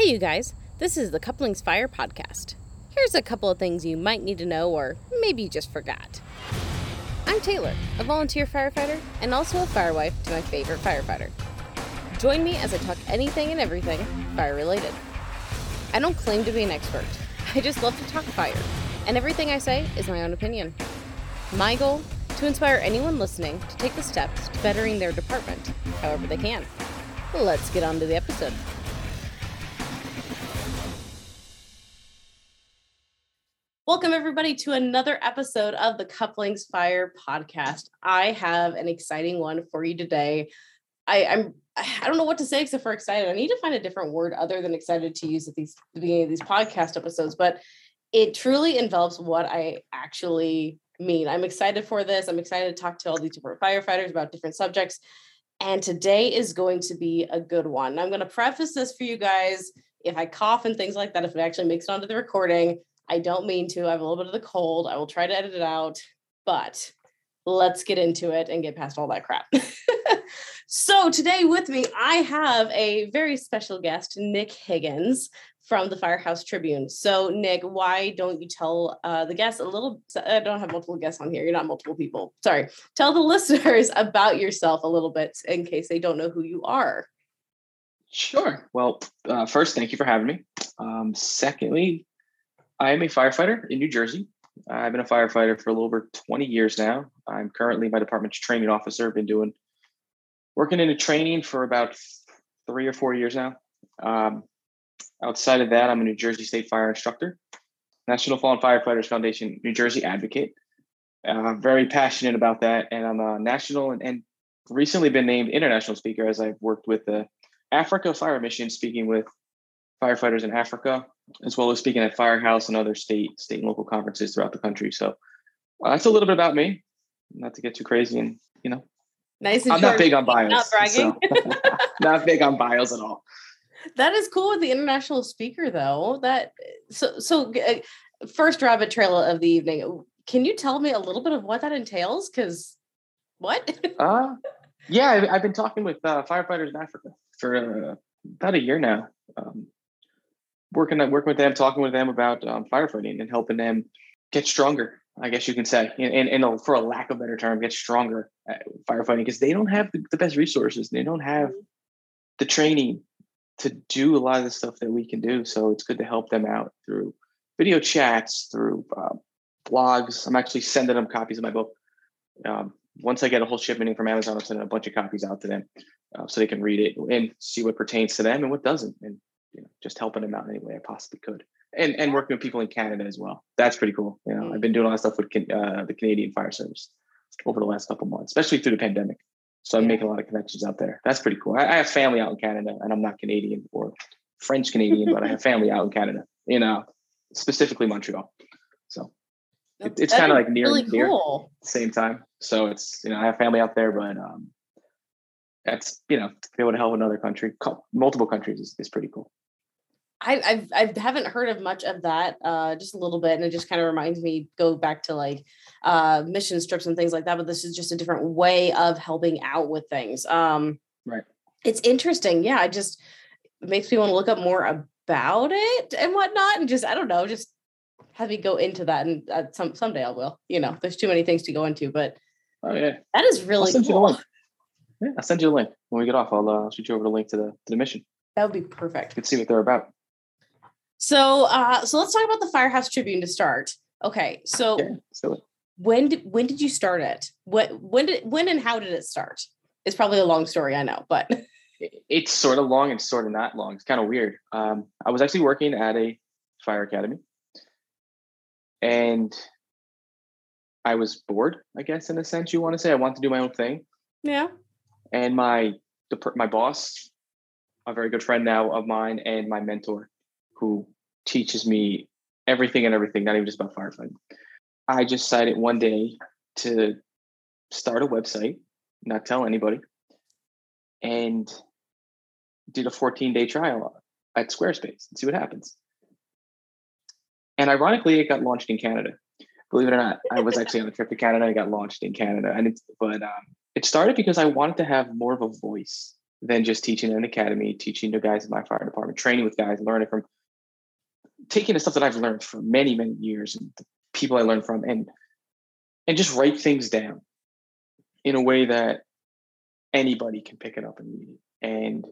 Hey you guys, this is the Couplings Fire Podcast. Here's a couple of things you might need to know or maybe you just forgot. I'm Taylor, a volunteer firefighter and also a firewife to my favorite firefighter. Join me as I talk anything and everything fire related. I don't claim to be an expert. I just love to talk fire, and everything I say is my own opinion. My goal, to inspire anyone listening to take the steps to bettering their department, however they can. Let's get on to the episode. Welcome everybody to another episode of the Couplings Fire Podcast. I have an exciting one for you today. I don't know what to say except for excited. I need to find a different word other than excited to use at the beginning of these podcast episodes, but it truly envelops what I actually mean. I'm excited for this. I'm excited to talk to all these different firefighters about different subjects. And today is going to be a good one. I'm going to preface this for you guys. If I cough and things like that, if it actually makes it onto the recording, I don't mean to. I have a little bit of the cold. I will try to edit it out, but let's get into it and get past all that crap. So today with me, I have a very special guest, Nick Higgins from the Firehouse Tribune. So Nick, why don't you tell the guests a little, I don't have multiple guests on here. You're not multiple people. Sorry. Tell the listeners about yourself a little bit in case they don't know who you are. Sure. Well, first, thank you for having me. Secondly, I am a firefighter in New Jersey. I've been a firefighter for a little over 20 years now. I'm currently my department's training officer. I've been working in a training for about 3 or 4 years now. Outside of that, I'm a New Jersey State Fire instructor, National Fallen Firefighters Foundation, New Jersey advocate. I'm very passionate about that. And I'm a national and recently been named international speaker as I've worked with the Africa Fire Mission, speaking with firefighters in Africa, as well as speaking at Firehouse and other state and local conferences throughout the country. So that's a little bit about me, not to get too crazy. And, you know, nice and I'm not big on bios. Not bragging. So. Not big on bios at all. That is cool with the international speaker, though. So first rabbit trail of the evening. Can you tell me a little bit of what that entails? Because what? Yeah, I've been talking with firefighters in Africa for about a year now. Working with them, talking with them about firefighting and helping them get stronger, I guess you can say, and for a lack of better term, get stronger at firefighting because they don't have the best resources. They don't have the training to do a lot of the stuff that we can do. So it's good to help them out through video chats, through blogs. I'm actually sending them copies of my book. Once I get a whole shipment in from Amazon, I'm sending a bunch of copies out to them so they can read it and see what pertains to them and what doesn't. And you know, just helping them out in any way I possibly could, and working with people in Canada as well. That's pretty cool. You know, I've been doing a lot of stuff with the Canadian Fire Service over the last couple of months, especially through the pandemic. So I'm making a lot of connections out there. That's pretty cool. I have family out in Canada, and I'm not Canadian or French Canadian, but I have family out in Canada, in specifically Montreal. So it's kind of like near really cool. Near the same time. So it's, you know, I have family out there, but that's, you know, to be able to help another country, multiple countries is pretty cool. I haven't heard of much of that, just a little bit. And it just kind of reminds me, go back to like mission trips and things like that, but this is just a different way of helping out with things. Right. It's interesting. Yeah. It makes me want to look up more about it and whatnot. And just, I don't know, just have me go into that. And someday I will, you know, there's too many things to go into, but oh, yeah. That is really cool. Yeah, I'll send you a link. When we get off, I'll shoot you over the link to the mission. That would be perfect. You can see what they're about. So so let's talk about the Firehouse Tribune to start. Okay, so yeah, let's do it. When did you start it? When and how did it start? It's probably a long story, I know, but... It's sort of long and sort of not long. It's kind of weird. I was actually working at a fire academy, and I was bored, I guess, in a sense you want to say. I wanted to do my own thing. Yeah. And my boss, a very good friend now of mine, and my mentor, who teaches me everything, not even just about firefighting. I just decided one day to start a website, not tell anybody, and did a 14-day trial at Squarespace and see what happens. And ironically, it got launched in Canada. Believe it or not, I was actually on a trip to Canada. It got launched in Canada, and it started because I wanted to have more of a voice than just teaching an academy, teaching the guys in my fire department, training with guys, learning from, taking the stuff that I've learned for many, many years and the people I learned from, and just write things down in a way that anybody can pick it up and read it, and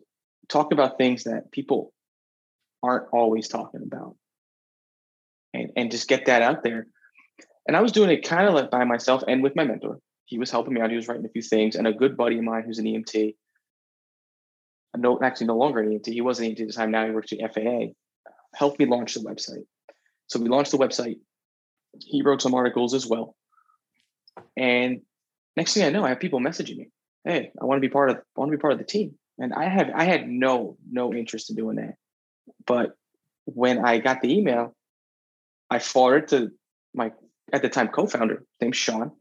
talk about things that people aren't always talking about, and just get that out there. And I was doing it kind of like by myself and with my mentor. He was helping me out. He was writing a few things, and a good buddy of mine who's an EMT, no longer an EMT. He was an EMT at the time. Now he works at FAA. Helped me launch the website. So we launched the website. He wrote some articles as well. And next thing I know, I have people messaging me. Hey, I want to be part of the team. And I had no interest in doing that. But when I got the email, I forwarded to my, at the time, co-founder named Sean.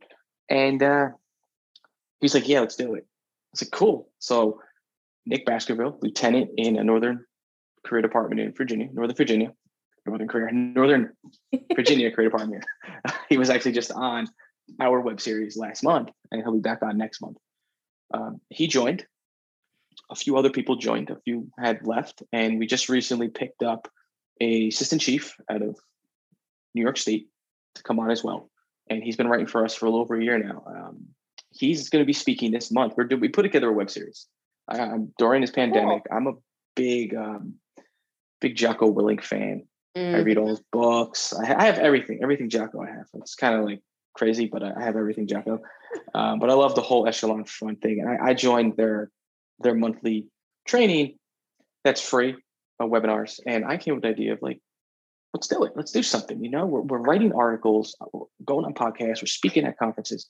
And he's like, yeah, let's do it. I said, cool. So Nick Baskerville, lieutenant in a Northern Career Department in Virginia, Northern Virginia Career Department. He was actually just on our web series last month, and he'll be back on next month. He joined. A few other people joined. A few had left. And we just recently picked up a assistant chief out of New York State to come on as well. And he's been writing for us for a little over a year now. He's going to be speaking this month. We put together a web series. During this pandemic, cool. I'm a big Jocko Willink fan. Mm. I read all his books. I have everything Jocko I have. It's kind of like crazy, but I have everything Jocko. But I love the whole Echelon Front thing. And I joined their monthly training that's free, webinars. And I came with the idea of like, let's do it. Let's do something. You know, we're writing articles, we're going on podcasts, we're speaking at conferences,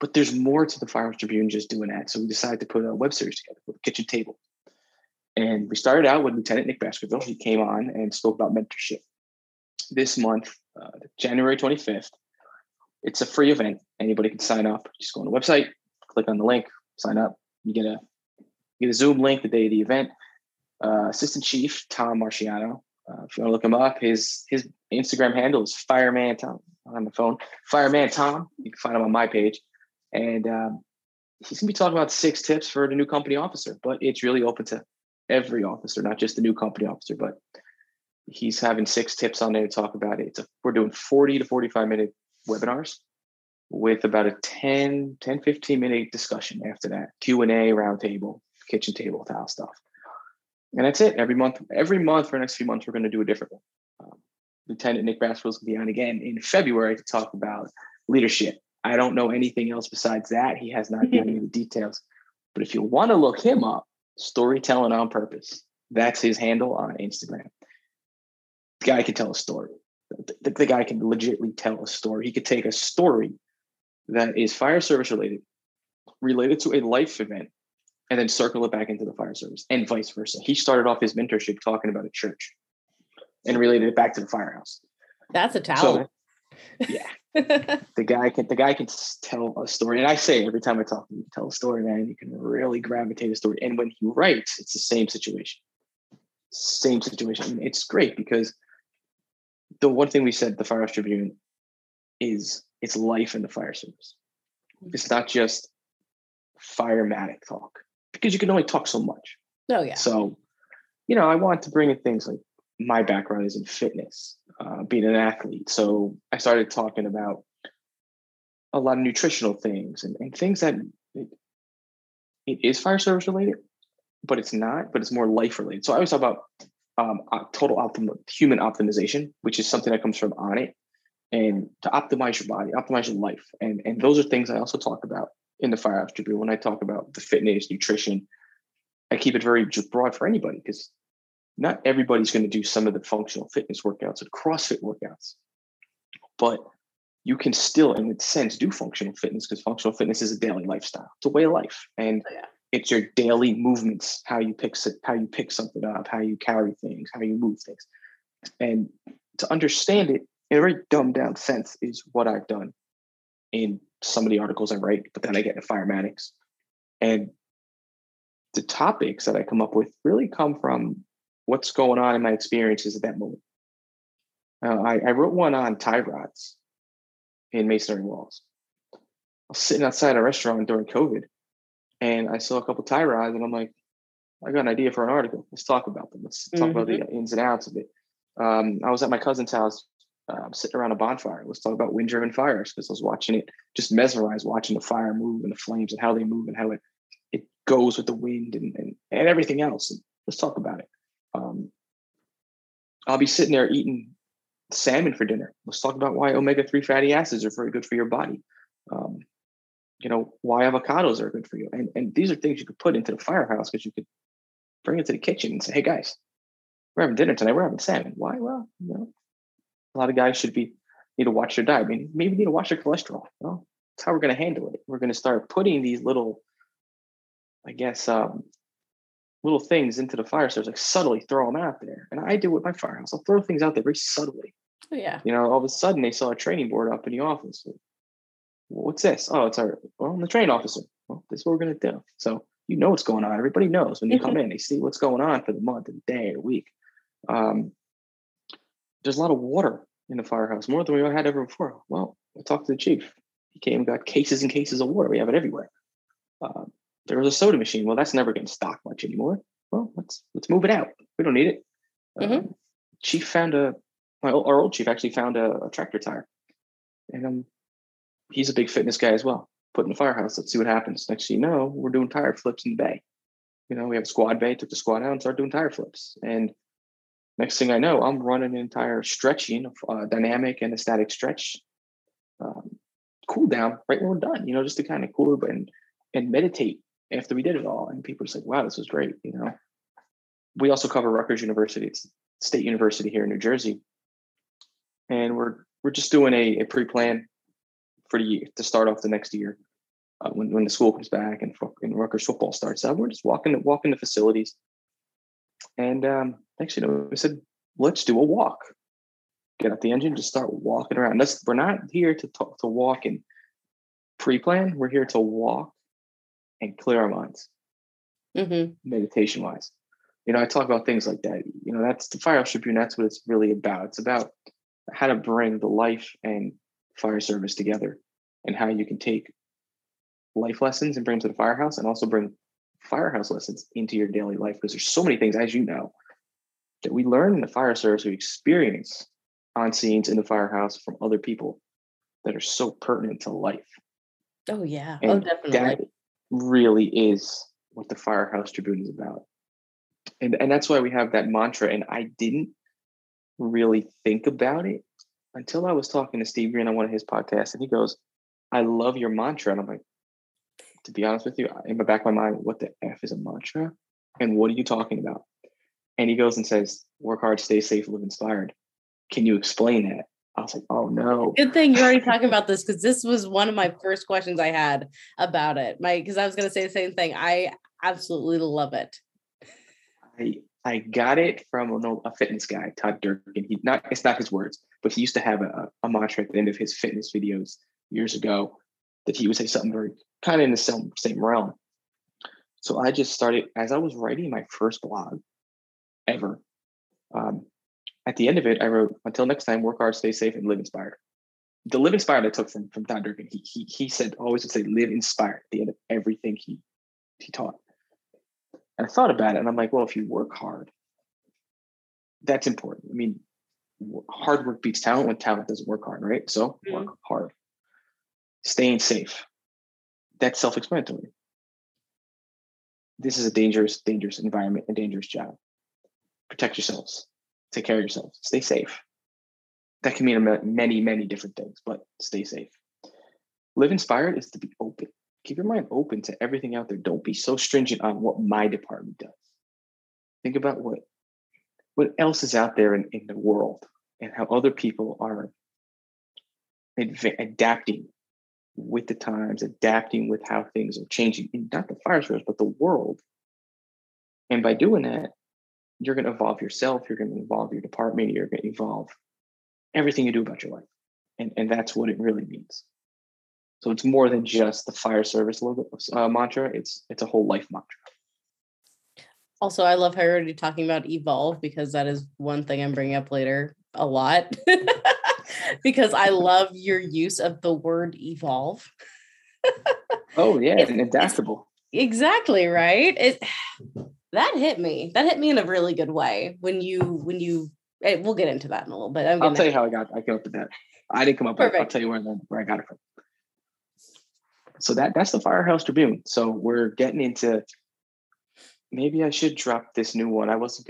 but there's more to the Firehouse Tribune just doing that. So we decided to put a web series together called The Kitchen Table. And we started out with Lieutenant Nick Baskerville. He came on and spoke about mentorship. This month, January 25th, it's a free event. Anybody can sign up. Just go on the website, click on the link, sign up. You get a Zoom link the day of the event. Assistant Chief Tom Marciano. If you want to look him up, his Instagram handle is Fireman Tom. On the phone, Fireman Tom. You can find him on my page. And he's going to be talking about 6 tips for the new company officer. But it's really open to every officer, not just the new company officer, but he's having 6 tips on there to talk about it. We're doing 40 to 45-minute webinars with about a 15-minute discussion after that. Q&A, round table, kitchen table style stuff. And that's it. Every month for the next few months, we're going to do a different one. Lieutenant Nick Baskerville is going to be on again in February to talk about leadership. I don't know anything else besides that. He has not given me the details. But if you want to look him up, Storytelling on Purpose. That's his handle on Instagram. The guy can tell a story. The guy can legitimately tell a story. He could take a story that is fire service related to a life event, and then circle it back into the fire service and vice versa. He started off his mentorship talking about a church and related it back to the firehouse. That's a talent. So, yeah. The guy can tell a story. And I say every time I talk, you can tell a story, man. You can really gravitate a story. And when he writes, it's the same situation. I mean, it's great because the one thing we said at the Firehouse Tribune is it's life in the fire service. It's not just firematic talk, because you can only talk so much. Oh, yeah. So, you know, I want to bring in things like my background is in fitness, being an athlete. So I started talking about a lot of nutritional things and things that it is fire service related, but it's not, but it's more life related. So I always talk about human optimization, which is something that comes from Onnit, and to optimize your body, optimize your life. And those are things I also talk about in the Firehouse Tribune. When I talk about the fitness, nutrition, I keep it very broad for anybody, because not everybody's going to do some of the functional fitness workouts and CrossFit workouts, but you can still, in a sense, do functional fitness, because functional fitness is a daily lifestyle. It's a way of life, and it's your daily movements, how you pick something up, how you carry things, how you move things. And to understand it in a very dumbed down sense is what I've done in some of the articles I write, but then I get into firematics. And the topics that I come up with really come from what's going on in my experiences at that moment. I wrote one on tie rods in masonry walls. I was sitting outside a restaurant during COVID, and I saw a couple tie rods, and I'm like, I got an idea for an article. Let's talk about them. Let's talk about the ins and outs of it. I was at my cousin's house, sitting around a bonfire. Let's talk about wind-driven fires, because I was watching it, just mesmerized watching the fire move and the flames and how they move and how it goes with the wind and everything else. And let's talk about it. I'll be sitting there eating salmon for dinner. Let's talk about why omega-3 fatty acids are very good for your body. Why avocados are good for you. And these are things you could put into the firehouse, because you could bring it to the kitchen and say, hey, guys, we're having dinner tonight. We're having salmon. Why? Well, a lot of guys need to watch their diet. I mean, maybe need to watch their cholesterol. Well, that's how we're going to handle it. We're going to start putting these little, little things into the fire service, subtly throw them out there. And I do with my firehouse. I'll throw things out there very subtly. Oh, yeah. All of a sudden they saw a training board up in the office. What's this? Oh, it's I'm the trained officer. Well, this is what we're going to do. So what's going on. Everybody knows when they come in, they see what's going on for the month, and day, or week. There's a lot of water in the firehouse, more than we had ever before. Well, I talked to the chief. He came and got cases and cases of water. We have it everywhere. There was a soda machine. Well, that's never getting stocked much anymore. Well, let's move it out. We don't need it. Chief found our old chief actually found a tractor tire, and he's a big fitness guy as well. Put in the firehouse. Let's see what happens. Next thing you know, we're doing tire flips in the bay. We have a squad bay. Took the squad out and started doing tire flips. And next thing I know, I'm running an entire stretching, dynamic and a static stretch, cool down right when we're done. Just to kind of cool up and meditate after we did it all. And people just like, wow, this was great. We also cover Rutgers University. It's a state university here in New Jersey. And we're just doing a pre-plan for the year to start off the next year, when the school comes back and Rutgers football starts up. We're just walking the facilities. And next, we said, let's do a walk. Get out the engine, just start walking around. We're not here to talk, to walk and pre-plan. We're here to walk and clear our minds, meditation-wise. I talk about things like that. That's the Firehouse Tribune. That's what it's really about. It's about how to bring the life and fire service together, and how you can take life lessons and bring them to the firehouse, and also bring firehouse lessons into your daily life, because there's so many things, as you know, that we learn in the fire service, we experience on scenes in the firehouse from other people that are so pertinent to life. Oh, yeah. And definitely. That really is what the Firehouse Tribune is about. And that's why we have that mantra. And I didn't really think about it until I was talking to Steve Green on one of his podcasts, and he goes, I love your mantra. And I'm like, to be honest with you, in the back of my mind, what the F is a mantra? And what are you talking about? And he goes and says, work hard, stay safe, live inspired. Can you explain that? I was like, oh, no. Good thing you're already talking about this, because this was one of my first questions I had about it. Because I was going to say the same thing. I absolutely love it. I got it from a fitness guy, Todd Durkin. It's not his words, but he used to have a mantra at the end of his fitness videos years ago, that he would say something very kind of in the same realm. So I just started, as I was writing my first blog ever, at the end of it, I wrote, until next time, work hard, stay safe, and live inspired. The live inspired I took from Don Durgan. He said, always would say live inspired at the end of everything he taught. And I thought about it, and I'm like, well, if you work hard, that's important. I mean, hard work beats talent when talent doesn't work hard, right? So work hard. Staying safe. That's self-explanatory. This is a dangerous, dangerous environment, a dangerous job. Protect yourselves. Take care of yourselves. Stay safe. That can mean many, many different things, but stay safe. Live inspired is to be open. Keep your mind open to everything out there. Don't be so stringent on what my department does. Think about what else is out there in the world, and how other people are adapting with the times, adapting with how things are changing, and not the fire service, but the world. And by doing that, you're going to evolve yourself. You're going to evolve your department. You're going to evolve everything you do about your life. And that's what it really means. So it's more than just the fire service mantra. It's a whole life mantra. Also, I love how you're already talking about evolve, because that is one thing I'm bringing up later a lot. Because I love your use of the word evolve. Oh, yeah. And adaptable. Exactly. Right. It, That hit me. That hit me in a really good way. When you, we'll get into that in a little bit. I'll tell you how I came up with that. I didn't come up with it. I'll tell you where I got it from. So that's the Firehouse Tribune. So we're getting into, maybe I should drop this new one. I was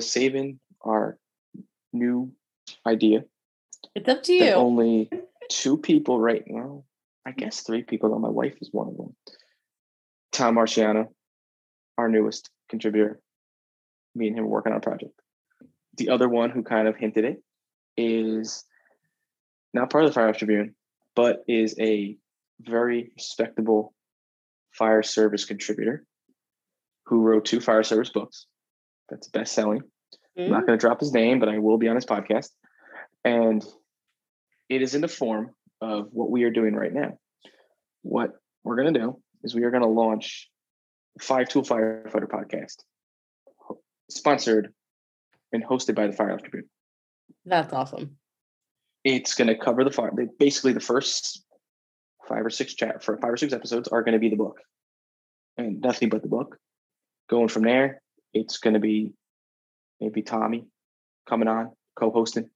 saving our new idea. It's up to you. Only 2 people right now. I guess 3 people, though my wife is one of them. Tom Marciano, our newest contributor. Me and him working on a project. The other one who kind of hinted it is not part of the Firehouse Tribune, but is a very respectable fire service contributor who wrote 2 fire service books. That's best-selling. Mm-hmm. I'm not going to drop his name, but I will be on his podcast. And it is in the form of what we are doing right now. What we're going to do is we are going to launch Five-Tool Firefighter podcast, sponsored and hosted by the Firehouse Tribune. That's awesome. It's going to cover the fire. Basically, the first 5 or 6 episodes are going to be the book, and nothing but the book. Going from there, it's going to be maybe Tommy coming on, co-hosting,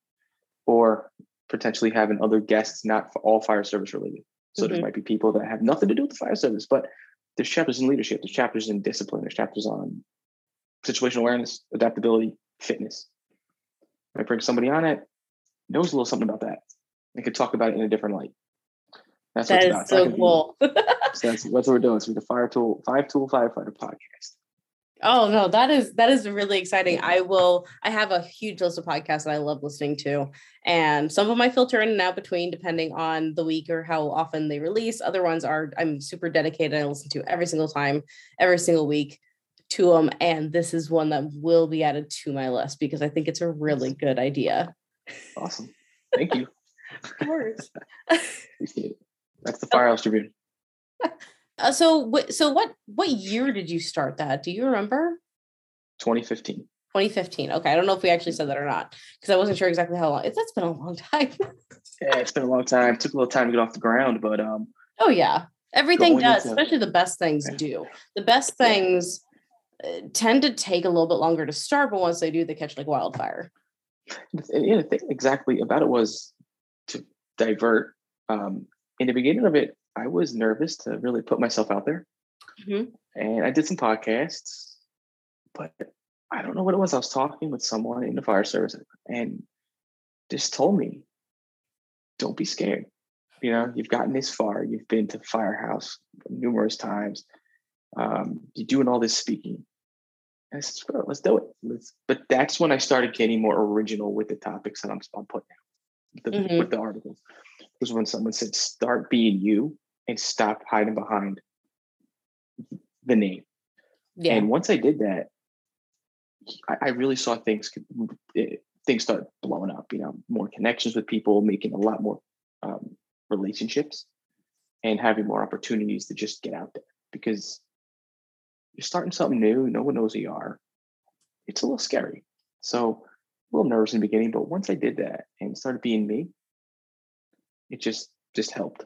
or potentially having other guests, not all fire service related. So mm-hmm. There might be people that have nothing to do with the fire service, but there's chapters in leadership, there's chapters in discipline, there's chapters on situational awareness, adaptability, fitness. I bring somebody on it, knows a little something about that. They could talk about it in a different light. That's what it's about. So cool. So that's what we're doing. So we're the Five-Tool Firefighter podcast. Oh no, that is really exciting. I have a huge list of podcasts that I love listening to, and some of them I filter in and out between depending on the week or how often they release. Other ones I'm super dedicated. I listen to every single time, every single week to them. And this is one that will be added to my list because I think it's a really good idea. Awesome. Thank you. Of course. Appreciate it. That's the Firehouse Tribune. So what year did you start that? Do you remember? 2015. 2015. Okay. I don't know if we actually said that or not, because I wasn't sure exactly how long. That's been a long time. Yeah, it's been a long time. It took a little time to get off the ground, but oh yeah. Everything does, especially the best things do. The best things tend to take a little bit longer to start, but once they do, they catch like wildfire. Yeah, the thing exactly about it was to divert. In the beginning of it, I was nervous to really put myself out there. Mm-hmm. And I did some podcasts, but I don't know what it was. I was talking with someone in the fire service and just told me, don't be scared. You know, you've gotten this far. You've been to Firehouse numerous times. You're doing all this speaking. And I said, screw it, let's do it. But that's when I started getting more original with the topics that I'm putting out with the articles. It was when someone said, start being you and stop hiding behind the name. Yeah. And once I did that, I really saw things start blowing up, you know, more connections with people, making a lot more relationships and having more opportunities to just get out there because you're starting something new. No one knows who you are. It's a little scary. So a little nervous in the beginning, but once I did that and started being me, it just helped.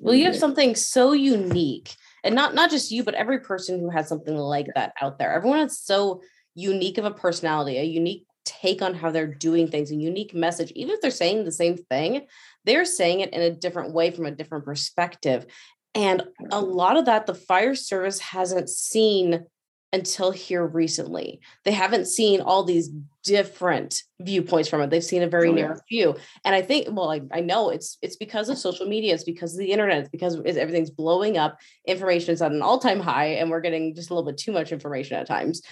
Well, you have something so unique, and not just you, but every person who has something like that out there. Everyone has so unique of a personality, a unique take on how they're doing things, a unique message. Even if they're saying the same thing, they're saying it in a different way from a different perspective. And a lot of that, the fire service hasn't seen until here recently. They haven't seen all these different viewpoints from it. They've seen a very narrow view. And I think, well, I know it's because of social media, it's because of the internet, it's because everything's blowing up. Information is at an all-time high and we're getting just a little bit too much information at times.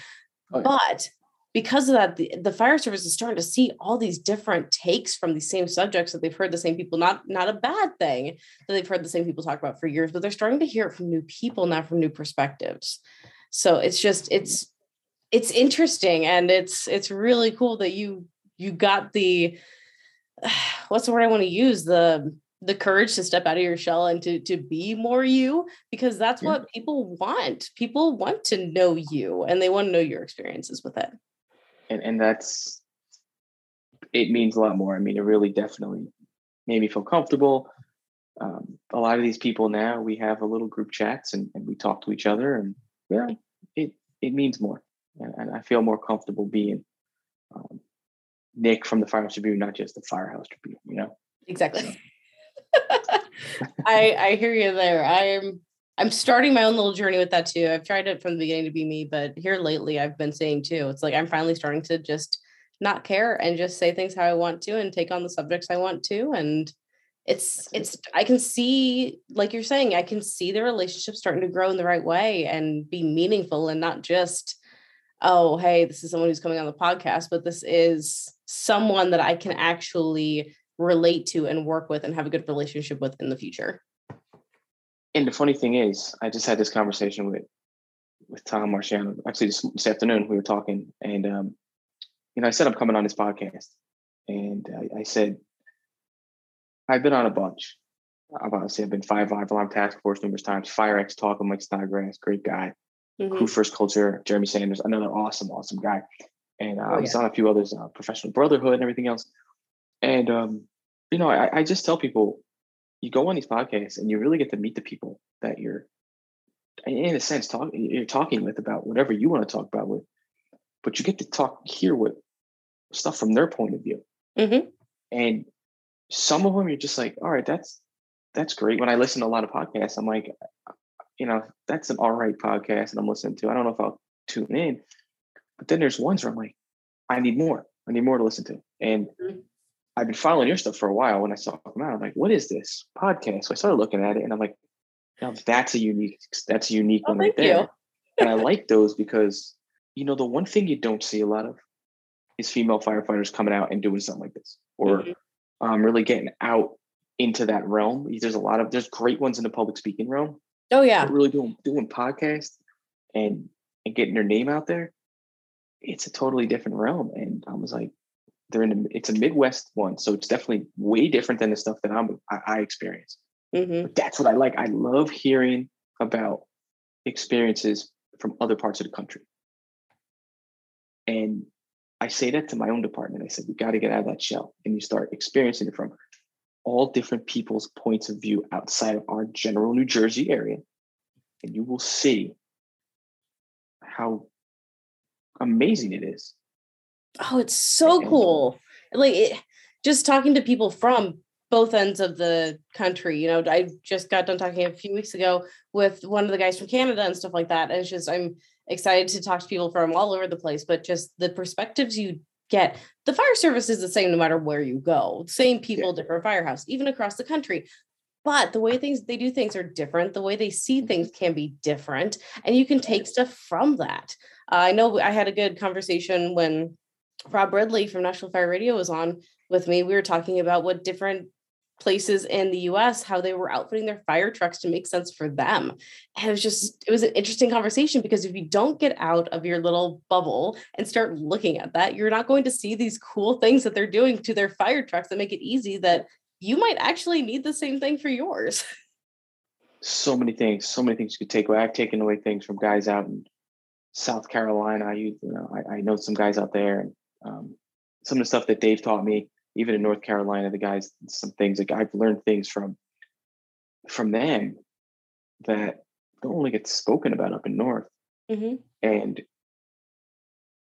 Oh, yeah. But because of that, the fire service is starting to see all these different takes from these same subjects that they've heard the same people, not a bad thing that they've heard the same people talk about for years, but they're starting to hear it from new people, not from new perspectives. So it's just, it's interesting. And it's really cool that you got the, what's the word I want to use? The courage to step out of your shell and to be more you, because that's what people want. People want to know you and they want to know your experiences with it. And it means a lot more. I mean, it really definitely made me feel comfortable. A lot of these people now, we have a little group chats and we talk to each other and yeah, it it means more. And I feel more comfortable being Nick from the Firehouse Tribune, not just the Firehouse Tribune, you know? Exactly. I hear you there. I'm starting my own little journey with that too. I've tried it from the beginning to be me, but here lately I've been saying too, it's like, I'm finally starting to just not care and just say things how I want to and take on the subjects I want to. And it's, I can see, like you're saying, I can see the relationship starting to grow in the right way and be meaningful and not just, oh, hey, this is someone who's coming on the podcast, but this is someone that I can actually relate to and work with and have a good relationship with in the future. And the funny thing is, I just had this conversation with Tom Marciano, actually this afternoon, we were talking, and I said, I'm coming on this podcast. And I said, I've been on a bunch. I've been Five Alarm Task Force numerous times, FireX Talk with Mike Stagrant, great guy. Mm-hmm. Crew First Culture, Jeremy Sanders, another awesome guy. And I was on a few others, Professional Brotherhood and everything else. And, I just tell people, you go on these podcasts and you really get to meet the people that you're, in a sense, talking with about whatever you want to talk about with, but you get to hear what stuff from their point of view. Mm-hmm. And some of them, you're just like, all right, that's great. When I listen to a lot of podcasts, I'm like, that's an all right podcast that I'm listening to. I don't know if I'll tune in, but then there's ones where I'm like, I need more to listen to. And mm-hmm. I've been following your stuff for a while. When I saw them out, I'm like, what is this podcast? So I started looking at it and I'm like, no, that's a unique one right there. And I like those because, the one thing you don't see a lot of is female firefighters coming out and doing something like this, or mm-hmm. Really getting out into that realm. There's great ones in the public speaking realm. Oh yeah. Really doing podcasts and getting their name out there. It's a totally different realm. And I was like, it's a Midwest one, so it's definitely way different than the stuff that I experience. Mm-hmm. But that's what I like. I love hearing about experiences from other parts of the country. And I say that to my own department. I said, we got to get out of that shell. And you start experiencing it from all different people's points of view outside of our general New Jersey area. And you will see how amazing it is. Oh, it's so cool. Like just talking to people from both ends of the country. I just got done talking a few weeks ago with one of the guys from Canada and stuff like that. And it's just, I'm excited to talk to people from all over the place, but just the perspectives you get. The fire service is the same no matter where you go. Same people, different firehouse, even across the country. But the way they do things are different. The way they see things can be different. And you can take stuff from that. I know I had a good conversation when Rob Ridley from National Fire Radio was on with me. We were talking about what different places in the U.S., how they were outfitting their fire trucks to make sense for them. And it was an interesting conversation, because if you don't get out of your little bubble and start looking at that, you're not going to see these cool things that they're doing to their fire trucks that make it easy, that you might actually need the same thing for yours. So many things you could take away. I've taken away things from guys out in South Carolina. I know some guys out there, and some of the stuff that Dave taught me, even in North Carolina, the guys, some things like I've learned things from them that don't only get spoken about up in North. Mm-hmm. And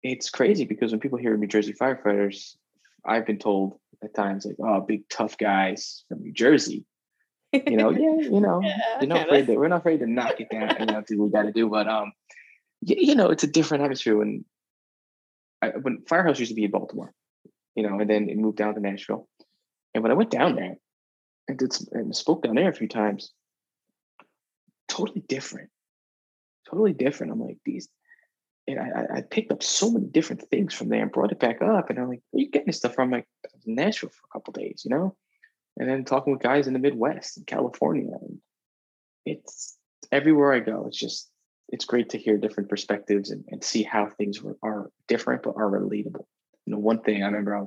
it's crazy, because when people hear New Jersey firefighters, I've been told at times like, oh, big tough guys from New Jersey. They're not afraid that we're not afraid to knock it down and do what we got to do. But it's a different atmosphere when Firehouse used to be in Baltimore, and then it moved down to Nashville. And when I went down there and spoke down there a few times, totally different. I'm like, I picked up so many different things from there and brought it back up. And I'm like, where are you getting this stuff from? I'm like, I was in Nashville for a couple of days, and then talking with guys in the Midwest and California. And it's everywhere I go. It's just, it's great to hear different perspectives and see how things are different, but are relatable. One thing I remember, a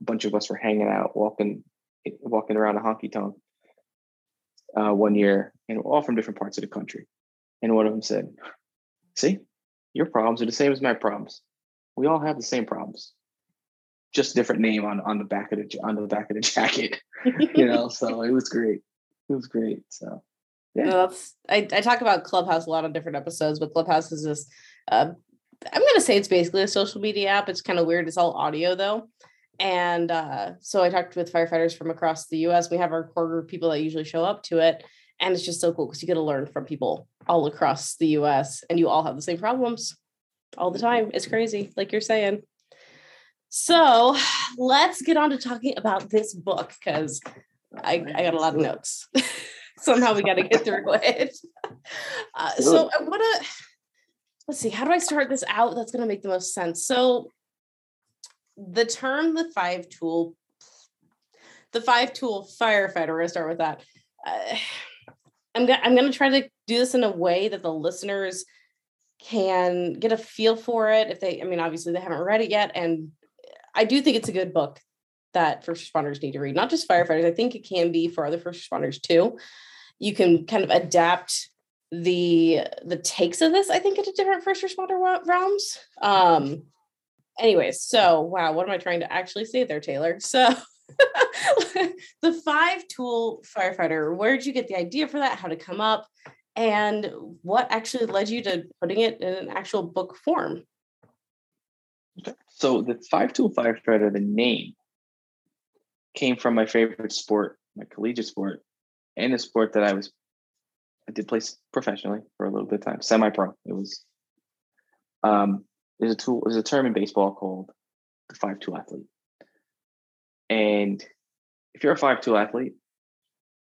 bunch of us were hanging out, walking around a honky tonk one year, and all from different parts of the country. And one of them said, see, your problems are the same as my problems. We all have the same problems, just different name on the back of the jacket, so it was great. So yeah. I talk about Clubhouse a lot on different episodes, but Clubhouse is this I'm going to say it's basically a social media app. It's kind of weird. It's all audio though. And so I talked with firefighters from across the US. We have our core group of people that usually show up to it. And it's just so cool because you get to learn from people all across the US and you all have the same problems all the time. It's crazy. Like you're saying. So let's get on to talking about this book because I got a lot of notes. Somehow we got to get through it. So I want to, let's see, how do I start this out? That's going to make the most sense. So the term, the five-tool firefighter, we're going to start with that. I'm going to try to do this in a way that the listeners can get a feel for it. If they, I mean, obviously they haven't read it yet. And I do think it's a good book that first responders need to read, not just firefighters. I think it can be for other first responders too. You can kind of adapt the takes of this, I think, into different first responder realms. Anyways, so wow, what am I trying to actually say there, Taylor? So the five-tool firefighter, where did you get the idea for that? How to come up? And what actually led you to putting it in an actual book form? So the five-tool firefighter, the name, came from my favorite sport, my collegiate sport, and a sport that I did play professionally for a little bit of time, semi-pro. It was, there's a term in baseball called the five-tool athlete. And if you're a five-tool athlete,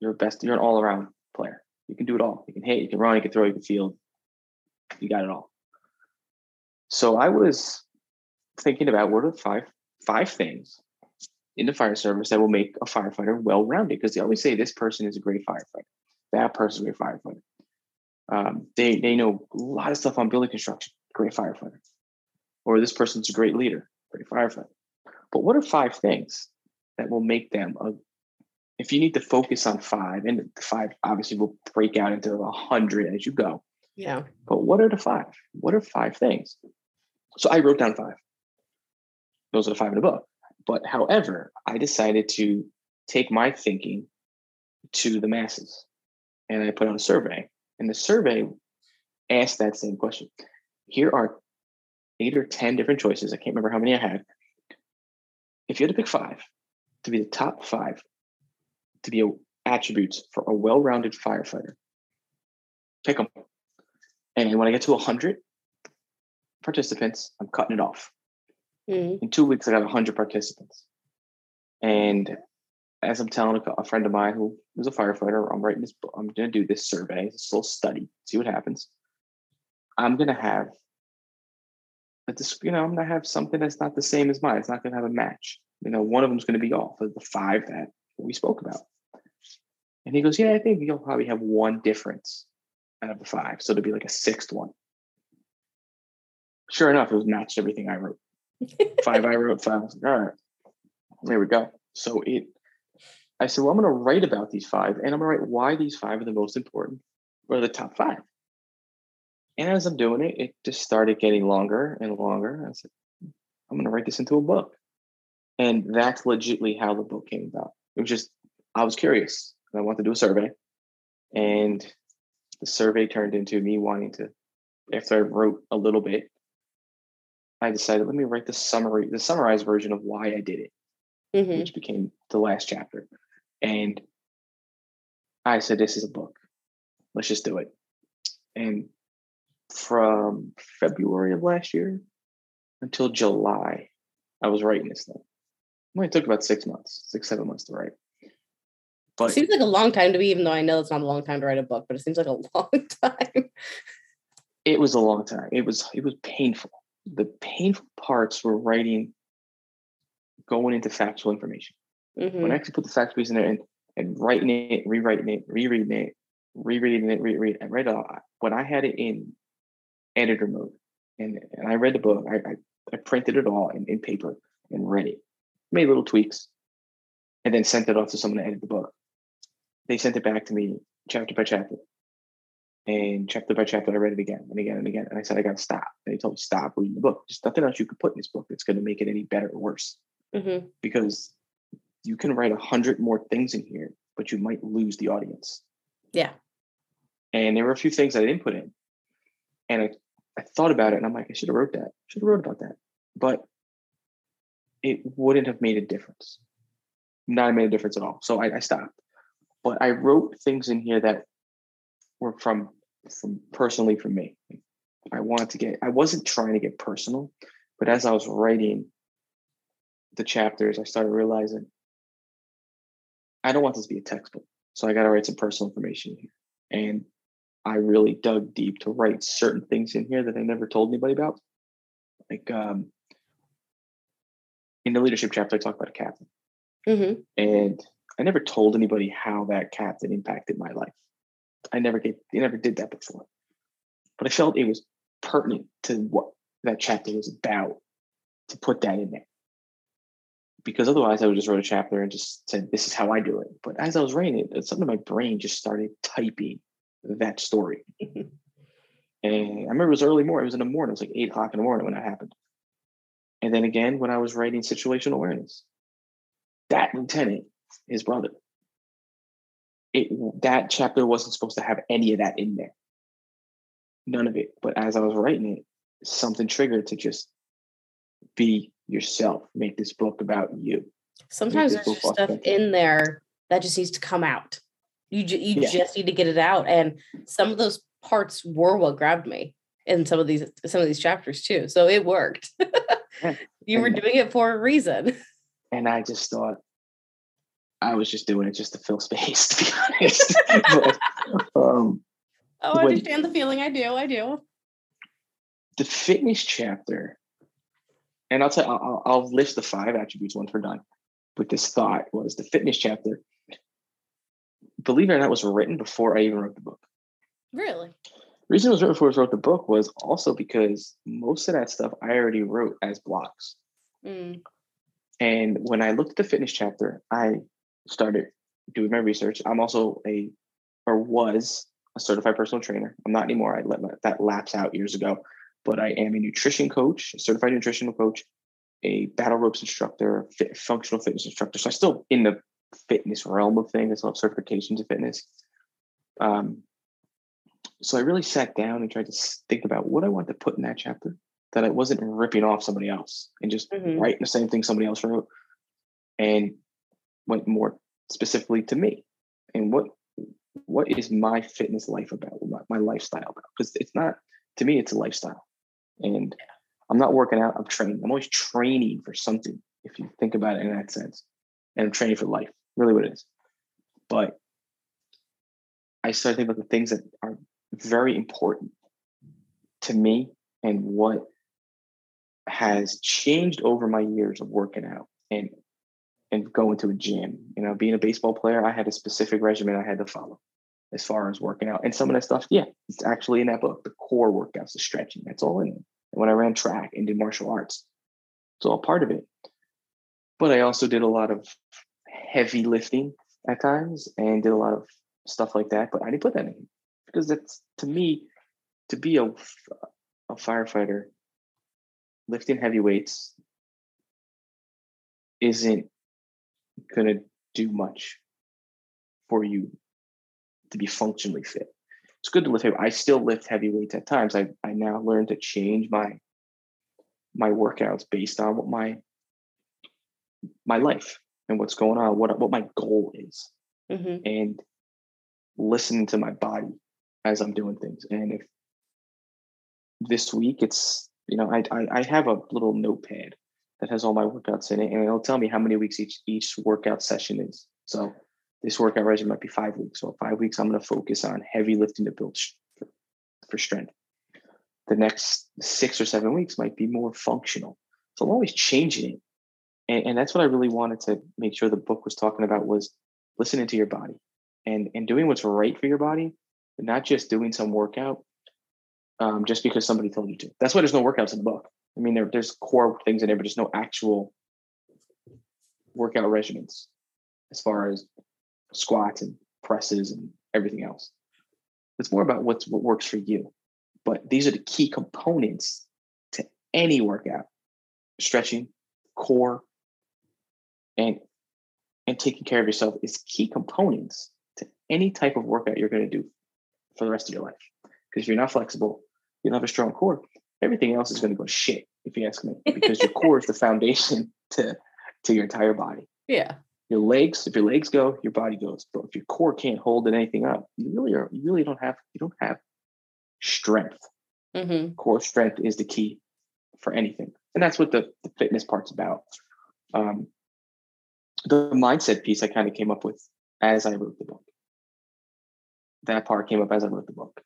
you're an all-around player. You can do it all. You can hit, you can run, you can throw, you can field. You got it all. So I was thinking about what are five things in the fire service that will make a firefighter well-rounded, because they always say this person is a great firefighter. That person's a great firefighter. They know a lot of stuff on building construction. Great firefighter. Or this person's a great leader. Great firefighter. But what are five things that will make them a? If you need to focus on five, and five obviously will break out into 100 as you go. Yeah. But what are the five? What are five things? So I wrote down five. Those are the five in the book. But however, I decided to take my thinking to the masses. And I put out a survey, and the survey asked that same question. Here are 8 or 10 different choices. I can't remember how many I had. If you had to pick five to be the top five, to be attributes for a well-rounded firefighter, pick them. And when I get to 100 participants, I'm cutting it off. Mm-hmm. In 2 weeks, I got 100 participants. And as I'm telling a friend of mine who was a firefighter, I'm writing this book. I'm going to do this survey, this little study, see what happens. I'm going to have, I'm going to have something that's not the same as mine. It's not going to have a match. One of them is going to be off of the five that we spoke about. And he goes, yeah, I think you'll probably have one difference out of the five. So it'll be like a sixth one. Sure enough, it was matched everything I wrote. Five I wrote, five. All right, there we go. So I said, well, I'm going to write about these five, and I'm going to write why these five are the most important, or the top five. And as I'm doing it, it just started getting longer and longer. I said, I'm going to write this into a book. And that's legitimately how the book came about. It was just, I was curious, and I wanted to do a survey. And the survey turned into me wanting to, after I wrote a little bit, I decided, let me write the summarized version of why I did it, mm-hmm. which became the last chapter. And I said, this is a book. Let's just do it. And from February of last year until July, I was writing this thing. It only took about 6 months, 6-7 months to write. But it seems like a long time to me, even though I know it's not a long time to write a book, but it seems like a long time. It was a long time. It was painful. The painful parts were writing, going into factual information. Mm-hmm. When I actually put the fact piece in there and writing it, rewriting it, rereading it, rereading it, rereading it, when I had it in editor mode and I read the book, I printed it all in paper and read it, made little tweaks, and then sent it off to someone to edit the book. They sent it back to me chapter by chapter. And chapter by chapter, I read it again and again and again. And I said, I got to stop. And they told me, stop reading the book. There's nothing else you could put in this book that's going to make it any better or worse. Mm-hmm. Because you can write 100 more things in here, but you might lose the audience. Yeah. And there were a few things I didn't put in. And I thought about it and I'm like, I should have wrote that. I should have wrote about that. But it wouldn't have made a difference. Not made a difference at all. So I stopped. But I wrote things in here that were from personally from me. I wasn't trying to get personal, but as I was writing the chapters, I started realizing I don't want this to be a textbook. So I got to write some personal information here. And I really dug deep to write certain things in here that I never told anybody about. Like in the leadership chapter, I talk about a captain. Mm-hmm. And I never told anybody how that captain impacted my life. I never did that before. But I felt it was pertinent to what that chapter was about to put that in there. Because otherwise I would just write a chapter and just said, this is how I do it. But as I was writing it, something in my brain just started typing that story. And I remember it was early morning. It was in the morning. It was like 8 o'clock in the morning when that happened. And then again, when I was writing situational awareness, that lieutenant, his brother, that chapter wasn't supposed to have any of that in there. None of it. But as I was writing it, something triggered to just be yourself, make this book about you. Sometimes there's just stuff in there that just needs to come out. You just need to get it out. And some of those parts were what grabbed me in some of these chapters too. So it worked. You were doing it for a reason. And I just thought I was just doing it just to fill space, to be honest. I understand the feeling. I do. The fitness chapter, and I'll tell you, I'll list the 5 attributes once we're done. But this thought was the fitness chapter, believe it or not, was written before I even wrote the book. Really? The reason it was written before I wrote the book was also because most of that stuff I already wrote as blocks. Mm. And when I looked at the fitness chapter, I started doing my research. I'm also was a certified personal trainer. I'm not anymore. I let that lapse out years ago. But I am a nutrition coach, a certified nutritional coach, a battle ropes instructor, functional fitness instructor. So I'm still in the fitness realm of things. I still have certifications of fitness. So I really sat down and tried to think about what I wanted to put in that chapter, that I wasn't ripping off somebody else and just writing the same thing somebody else wrote, and went more specifically to me and what is my fitness life about, my lifestyle about? Because it's not, to me, it's a lifestyle. And I'm not working out, I'm training. I'm always training for something, if you think about it in that sense. And I'm training for life, really what it is. But I started thinking about the things that are very important to me and what has changed over my years of working out and going to a gym. You know, being a baseball player, I had a specific regimen I had to follow as far as working out. And some of that stuff, it's actually in that book, the core workouts, the stretching, that's all in it. And when I ran track and did martial arts, it's all part of it. But I also did a lot of heavy lifting at times and did a lot of stuff like that, but I didn't put that in because that's, to me, to be a firefighter, lifting heavy weights isn't going to do much for you to be functionally fit. It's good to lift heavy. I still lift heavy weights at times. I now learn to change my workouts based on what my life and what's going on, what my goal is, and listening to my body as I'm doing things. And if this week it's, you know, I have a little notepad that has all my workouts in it, and it'll tell me how many weeks each workout session is. So this workout regimen might be 5 weeks. So 5 weeks, I'm going to focus on heavy lifting to build for strength. The next 6 or 7 weeks might be more functional. So I'm always changing it. And that's what I really wanted to make sure the book was talking about, was listening to your body and doing what's right for your body, and not just doing some workout just because somebody told you to. That's why there's no workouts in the book. I mean, there's core things in there, but there's no actual workout regimens as far as squats and presses and everything else. It's more about what works for you. But these are the key components to any workout: stretching, core, and taking care of yourself is key components to any type of workout you're going to do for the rest of your life. Because if you're not flexible, you don't have a strong core, everything else is going to go shit, if you ask me, because your core is the foundation to your entire body. Yeah. Your legs, if your legs go, your body goes. But if your core can't hold anything up, you really don't have strength. Mm-hmm. Core strength is the key for anything. And that's what the fitness part's about. The mindset piece I kind of came up with as I wrote the book. That part came up as I wrote the book.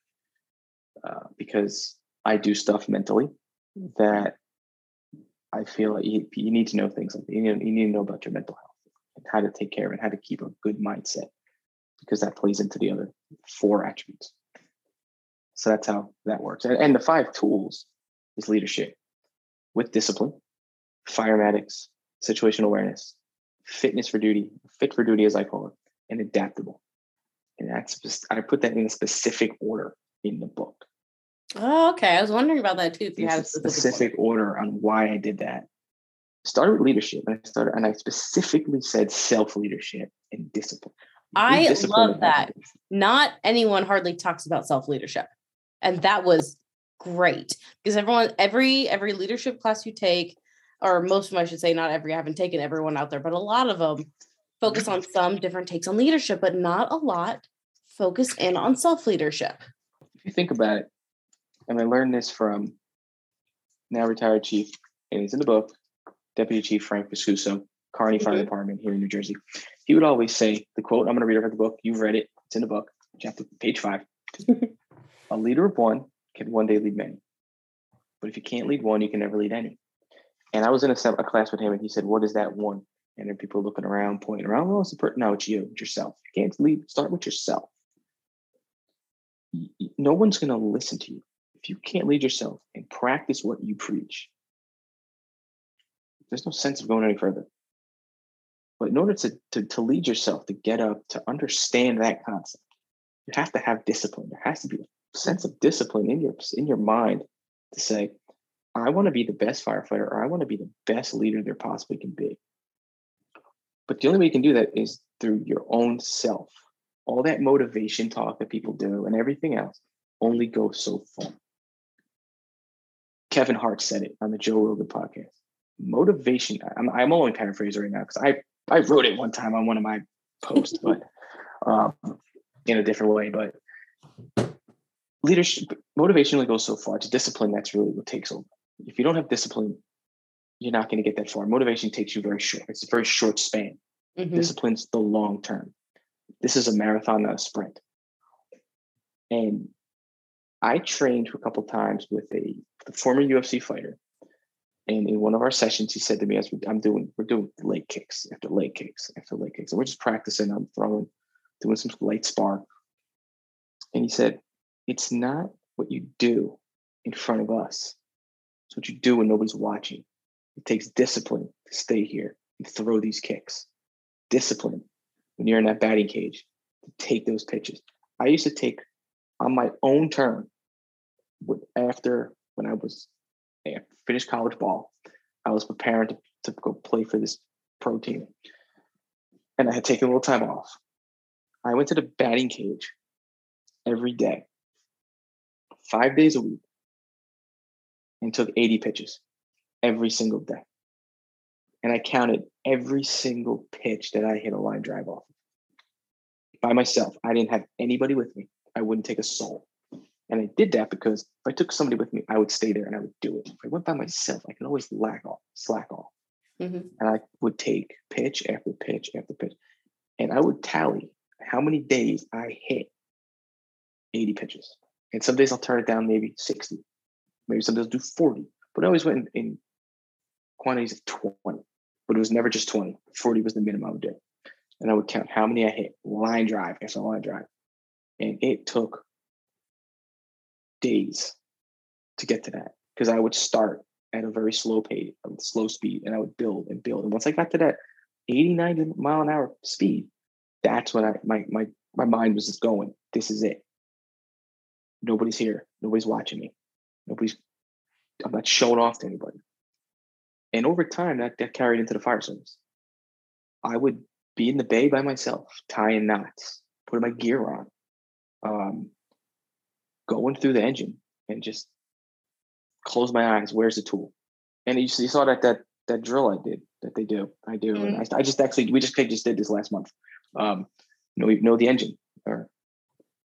Because I do stuff mentally that I feel like you need to know things like that. You need to know about your mental health and how to take care of it, how to keep a good mindset, because that plays into the other four attributes. So that's how that works. And the 5 tools is leadership with discipline, firematics, situational awareness, fitness for duty, fit for duty as I call it, and adaptable. And that's, I put that in a specific order in the book. Oh, okay. I was wondering about that too. If you had a specific order on why I did that. Started with leadership, and I specifically said self-leadership and discipline. I love that. Not anyone hardly talks about self-leadership. And that was great, because every leadership class you take, or most of them, I should say, not every, I haven't taken everyone out there, but a lot of them focus on some different takes on leadership, but not a lot focus in on self-leadership. If you think about it, and I learned this from now retired chief, and he's in the book, Deputy Chief Frank Pescuso, Kearney Fire Department here in New Jersey. He would always say the quote, I'm going to read it from the book. You've read it. It's in the book, chapter page 5. A leader of one can one day lead many. But if you can't lead one, you can never lead any. And I was in a class with him, and he said, what is that one? And then people looking around, pointing around. Well, it's you. It's yourself. You can't lead. Start with yourself. No one's going to listen to you if you can't lead yourself and practice what you preach. There's no sense of going any further. But in order to lead yourself, to get up, to understand that concept, you have to have discipline. There has to be a sense of discipline in your mind to say, I want to be the best firefighter, or I want to be the best leader there possibly can be. But the only way you can do that is through your own self. All that motivation talk that people do and everything else only goes so far. Kevin Hart said it on the Joe Rogan podcast. Motivation, I'm only paraphrasing right now because I wrote it one time on one of my posts, but in a different way. But leadership, motivation only goes so far. It's discipline that's really what takes over. If you don't have discipline, you're not going to get that far. Motivation takes you very short. It's a very short span. Mm-hmm. Discipline's the long term. This is a marathon, not a sprint. And I trained a couple times with the former UFC fighter. And in one of our sessions, he said to me, "As we're doing leg kicks after leg kicks after leg kicks, and we're just practicing. I'm throwing, doing some light spar." And he said, "It's not what you do in front of us; it's what you do when nobody's watching. It takes discipline to stay here and throw these kicks. Discipline when you're in that batting cage to take those pitches. I used to take on my own turn when I was." I finished college ball. I was preparing to go play for this pro team. And I had taken a little time off. I went to the batting cage every day, 5 days a week, and took 80 pitches every single day. And I counted every single pitch that I hit a line drive off by myself. I didn't have anybody with me. I wouldn't take a soul. And I did that because if I took somebody with me, I would stay there and I would do it. If I went by myself, I could always slack off. Mm-hmm. And I would take pitch after pitch after pitch. And I would tally how many days I hit 80 pitches. And some days I'll turn it down, maybe 60. Maybe some days I'll do 40. But I always went in quantities of 20. But it was never just 20. 40 was the minimum I would do. And I would count how many I hit, line drive after line drive. And it took days to get to that, because I would start at a very slow pace, slow speed, and I would build and build. And once I got to that 80, 90 mile an hour speed, that's when my mind was just going, this is it. Nobody's here. Nobody's watching me. I'm not showing off to anybody. And over time, that carried into the fire service. I would be in the bay by myself, tying knots, putting my gear on, going through the engine and just close my eyes. Where's the tool? And you saw that drill I did that they do. I do. Mm-hmm. And I just actually, we just did this last month. Know the engine, or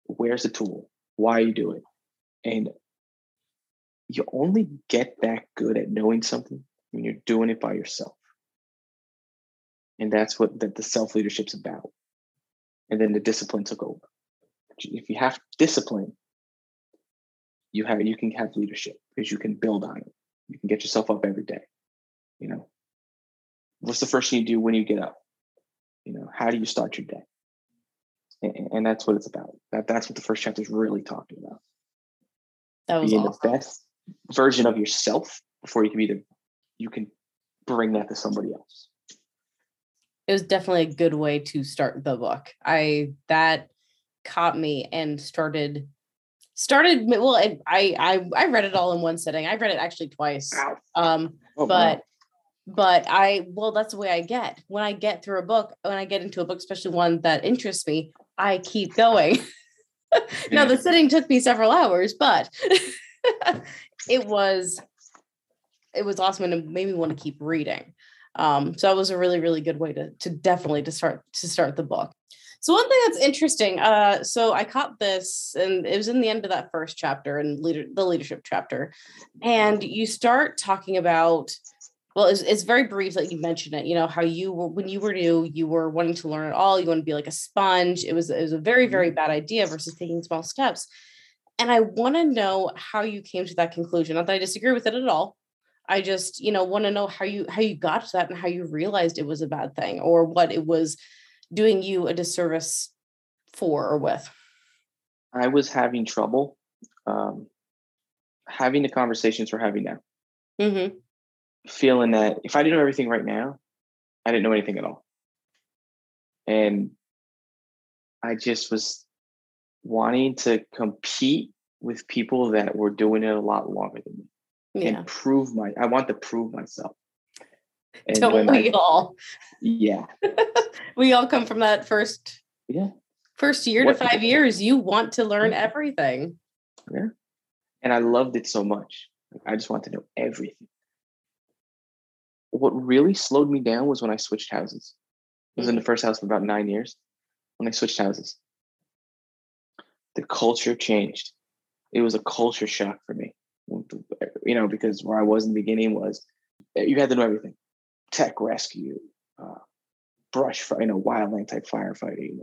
where's the tool? Why you do it? And you only get that good at knowing something when you're doing it by yourself. And that's what the self-leadership's about. And then the discipline took over. If you have discipline, you can have leadership because you can build on it. You can get yourself up every day. You know, what's the first thing you do when you get up? You know, how do you start your day? And that's what it's about. That's what the first chapter is really talking about. That was being awesome. The best version of yourself before you can bring that to somebody else. It was definitely a good way to start the book. That caught me and started. Well, I read it all in one sitting. I read it actually twice. But that's the way I get. When I get through a book, when I get into a book, especially one that interests me, I keep going. Now, the sitting took me several hours, but it was awesome, and it made me want to keep reading. So that was a really, really good way to start the book. So one thing that's interesting, so I caught this, and it was in the end of that first chapter, and the leadership chapter, and you start talking about, well, it's very brief that you mentioned it, you know, how you were, when you were new, you were wanting to learn it all, you want to be like a sponge. It was a very, very bad idea versus taking small steps. And I want to know how you came to that conclusion. Not that I disagree with it at all. I just, you know, want to know how you got to that and how you realized it was a bad thing, or what it was doing you a disservice for or with. I was having trouble having the conversations we're having now. Mm-hmm. Feeling that if I didn't know everything right now, I didn't know anything at all. And I just was wanting to compete with people that were doing it a lot longer than me. Yeah. And I want to prove myself. And don't we all? Yeah. We all come from that first year to 5 years. You want to learn everything. Yeah. And I loved it so much. I just want to know everything. What really slowed me down was when I switched houses. I was in the first house for about 9 years. When I switched houses, the culture changed. It was a culture shock for me. You know, because where I was in the beginning was, you had to know everything: tech, rescue, brush, wildland type firefighting.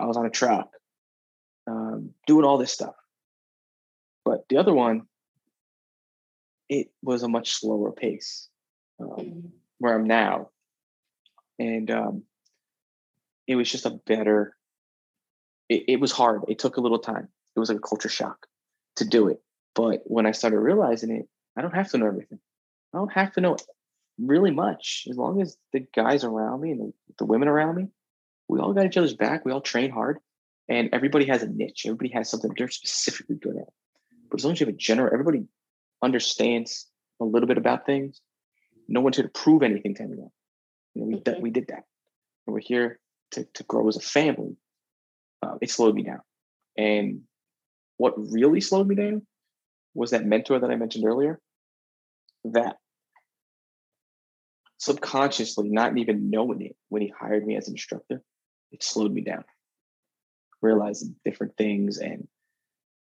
I was on a truck, doing all this stuff. But the other one, it was a much slower pace where I'm now, and it was just a better. It was hard. It took a little time. It was like a culture shock to do it. But when I started realizing it, I don't have to know everything. I don't have to know really much. As long as the guys around me and the women around me, we all got each other's back. We all train hard. And everybody has a niche. Everybody has something they're specifically good at. But as long as you have everybody understands a little bit about things. No one's here to prove anything to anyone. You know, we did that. And we're here to grow as a family. It slowed me down. And what really slowed me down was that mentor that I mentioned earlier, that subconsciously, not even knowing it, when he hired me as an instructor, it slowed me down. Realizing different things and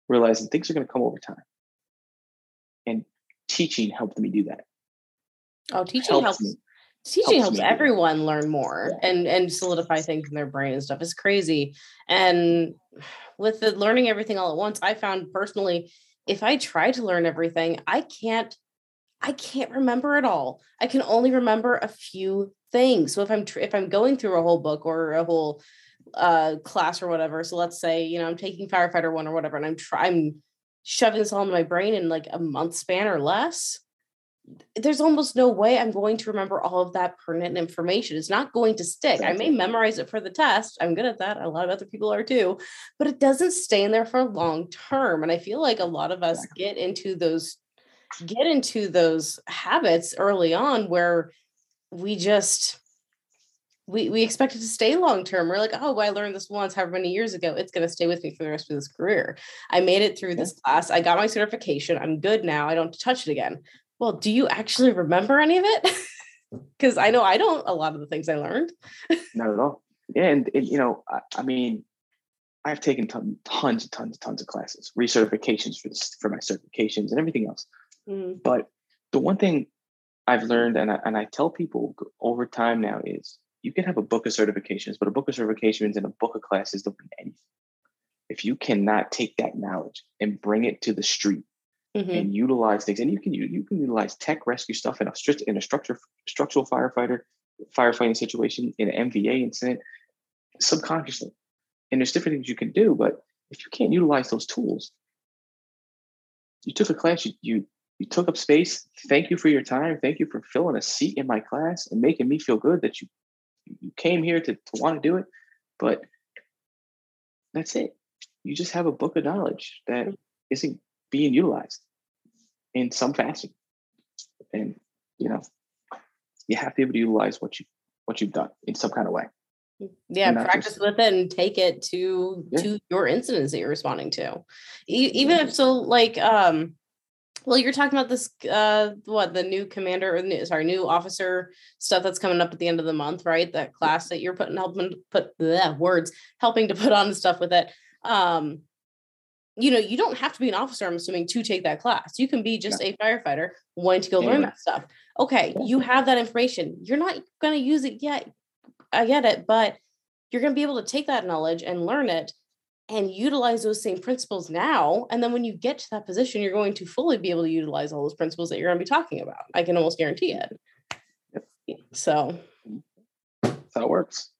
realizing things are going to come over time. And teaching helped me do that. Oh, teaching helps everyone learn more and solidify things in their brain and stuff. It's crazy. And with the learning everything all at once, I found personally, if I try to learn everything, I can't remember it all. I can only remember a few things. So if I'm going through a whole book or a whole class or whatever, so let's say, you know, I'm taking Firefighter 1 or whatever, and I'm shoving this all into my brain in like a month span or less, there's almost no way I'm going to remember all of that pertinent information. It's not going to stick. Exactly. I may memorize it for the test. I'm good at that. A lot of other people are too, but it doesn't stay in there for long term. And I feel like a lot of us get into those habits early on where we just we expect it to stay long-term. We're like, oh, well, I learned this once, however many years ago, it's going to stay with me for the rest of this career. I made it through this class. I got my certification. I'm good now. I don't have to touch it again. Well, do you actually remember any of it? Because I know I don't, a lot of the things I learned. Not at all. Yeah. And you know, I mean, I've taken tons of classes, recertifications for my certifications and everything else. Mm. But the one thing I've learned, and I tell people over time now, is you can have a book of certifications, but a book of certifications and a book of classes don't mean anything if you cannot take that knowledge and bring it to the street. Mm-hmm. And utilize things. And you can utilize tech rescue stuff in a structural firefighting situation, in an MVA incident, subconsciously. And there's different things you can do, but if you can't utilize those tools, you took a class, you took up space. Thank you for your time. Thank you for filling a seat in my class and making me feel good that you came here to want to do it. But that's it. You just have a book of knowledge that isn't being utilized in some fashion. And, you know, you have to be able to utilize what you've done in some kind of way. Yeah, practice with it and take it to your incidents that you're responding to. Even if so, like, well, you're talking about this, the new commander or new officer stuff that's coming up at the end of the month, right? That class that you're helping to put on the stuff with it. You know, you don't have to be an officer, I'm assuming, to take that class. You can be just a firefighter wanting to go learn that stuff. Okay, you have that information. You're not going to use it yet. I get it, but you're going to be able to take that knowledge and learn it and utilize those same principles now. And then when you get to that position, you're going to fully be able to utilize all those principles that you're going to be talking about. I can almost guarantee it. Yep. So. If that works.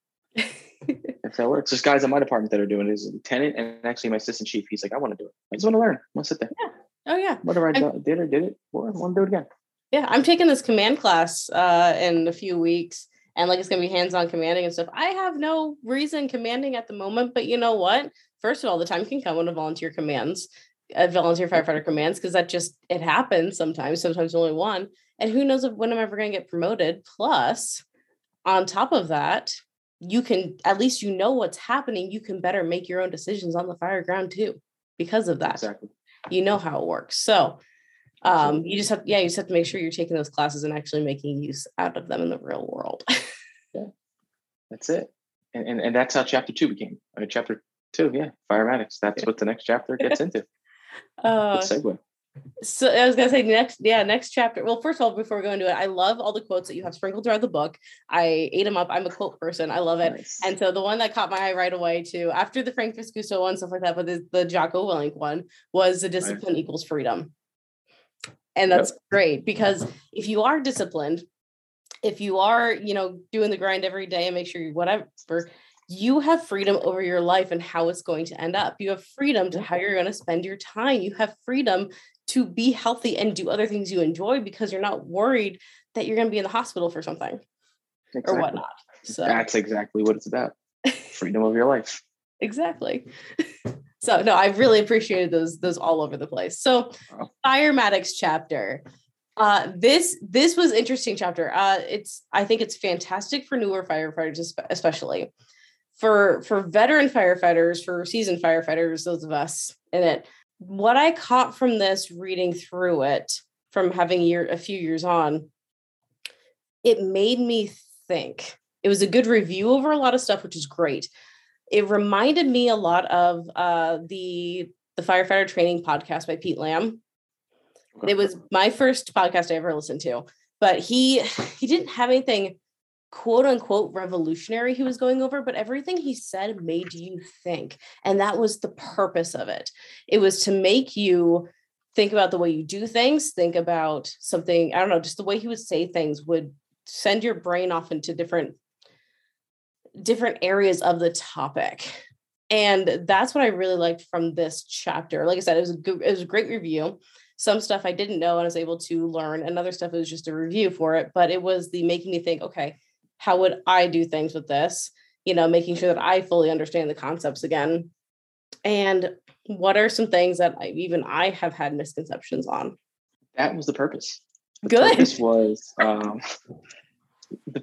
There's guys in my department that are doing it. There's a lieutenant and actually my assistant chief. He's like, I want to do it. I just want to learn. I want to sit there. Yeah. Oh, yeah. Whatever I did it. Or I want to do it again. Yeah. I'm taking this command class in a few weeks. And like, it's going to be hands-on commanding and stuff. I have no reason commanding at the moment, but you know what? First of all, the time can come when volunteer firefighter commands, because that just, it happens sometimes only one. And who knows when I'm ever going to get promoted. Plus, on top of that, you can, at least you know what's happening. You can better make your own decisions on the fire ground too, because of that. Exactly. You know how it works. So you just have to make sure you're taking those classes and actually making use out of them in the real world. Yeah, that's it. And that's how chapter 2 became. I mean, chapter 2, Firematics. That's what the next chapter gets into. Good segue. So I was going to say next chapter. Well, first of all, before we go into it, I love all the quotes that you have sprinkled throughout the book. I ate them up. I'm a quote person. I love it. Nice. And so the one that caught my eye right away too, after the Frank Viscuso one, stuff like that, but the Jocko Willink one was the discipline equals freedom. And that's great, because if you are disciplined, if you are, you know, doing the grind every day and make sure you whatever, you have freedom over your life and how it's going to end up. You have freedom to how you're going to spend your time. You have freedom to be healthy and do other things you enjoy, because you're not worried that you're going to be in the hospital for something or whatnot. So that's exactly what it's about. Freedom of your life. Exactly. So no, I really appreciated those all over the place. So Firematics chapter, this was interesting chapter. I think it's fantastic for newer firefighters, especially for veteran firefighters, for seasoned firefighters, those of us in it. What I caught from this, reading through it, from having a few years on, it made me think. It was a good review over a lot of stuff, which is great. It reminded me a lot of the Firefighter Training podcast by Pete Lamb. It was my first podcast I ever listened to, but he didn't have anything quote unquote revolutionary he was going over, but everything he said made you think. And that was the purpose of it. It was to make you think about the way you do things, think about something, I don't know, just the way he would say things would send your brain off into different areas of the topic. And that's what I really liked from this chapter. Like I said, it was a great review. Some stuff I didn't know and I was able to learn, and other stuff it was just a review for it, but it was the making me think, okay, how would I do things with this? You know, making sure that I fully understand the concepts again. And what are some things that I have had misconceptions on? That was the purpose. The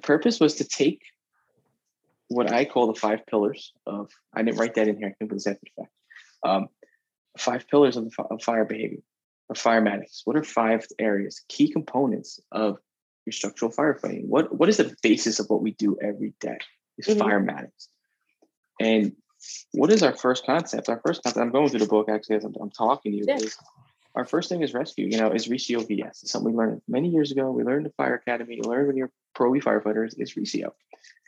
purpose was to take what I call the 5 pillars of, I didn't write that in here, I think it was after the fact. 5 pillars of fire behavior, of firematics. What are 5 areas, key components of your structural firefighting? What is the basis of what we do every day is firematics. And what is our first concept? Our first concept, I'm going through the book actually as I'm talking to you, is our first thing is rescue, is RECEO VS. It's something we learned many years ago. We learned in Fire Academy. You learn when you're pro-E firefighters is RECEO.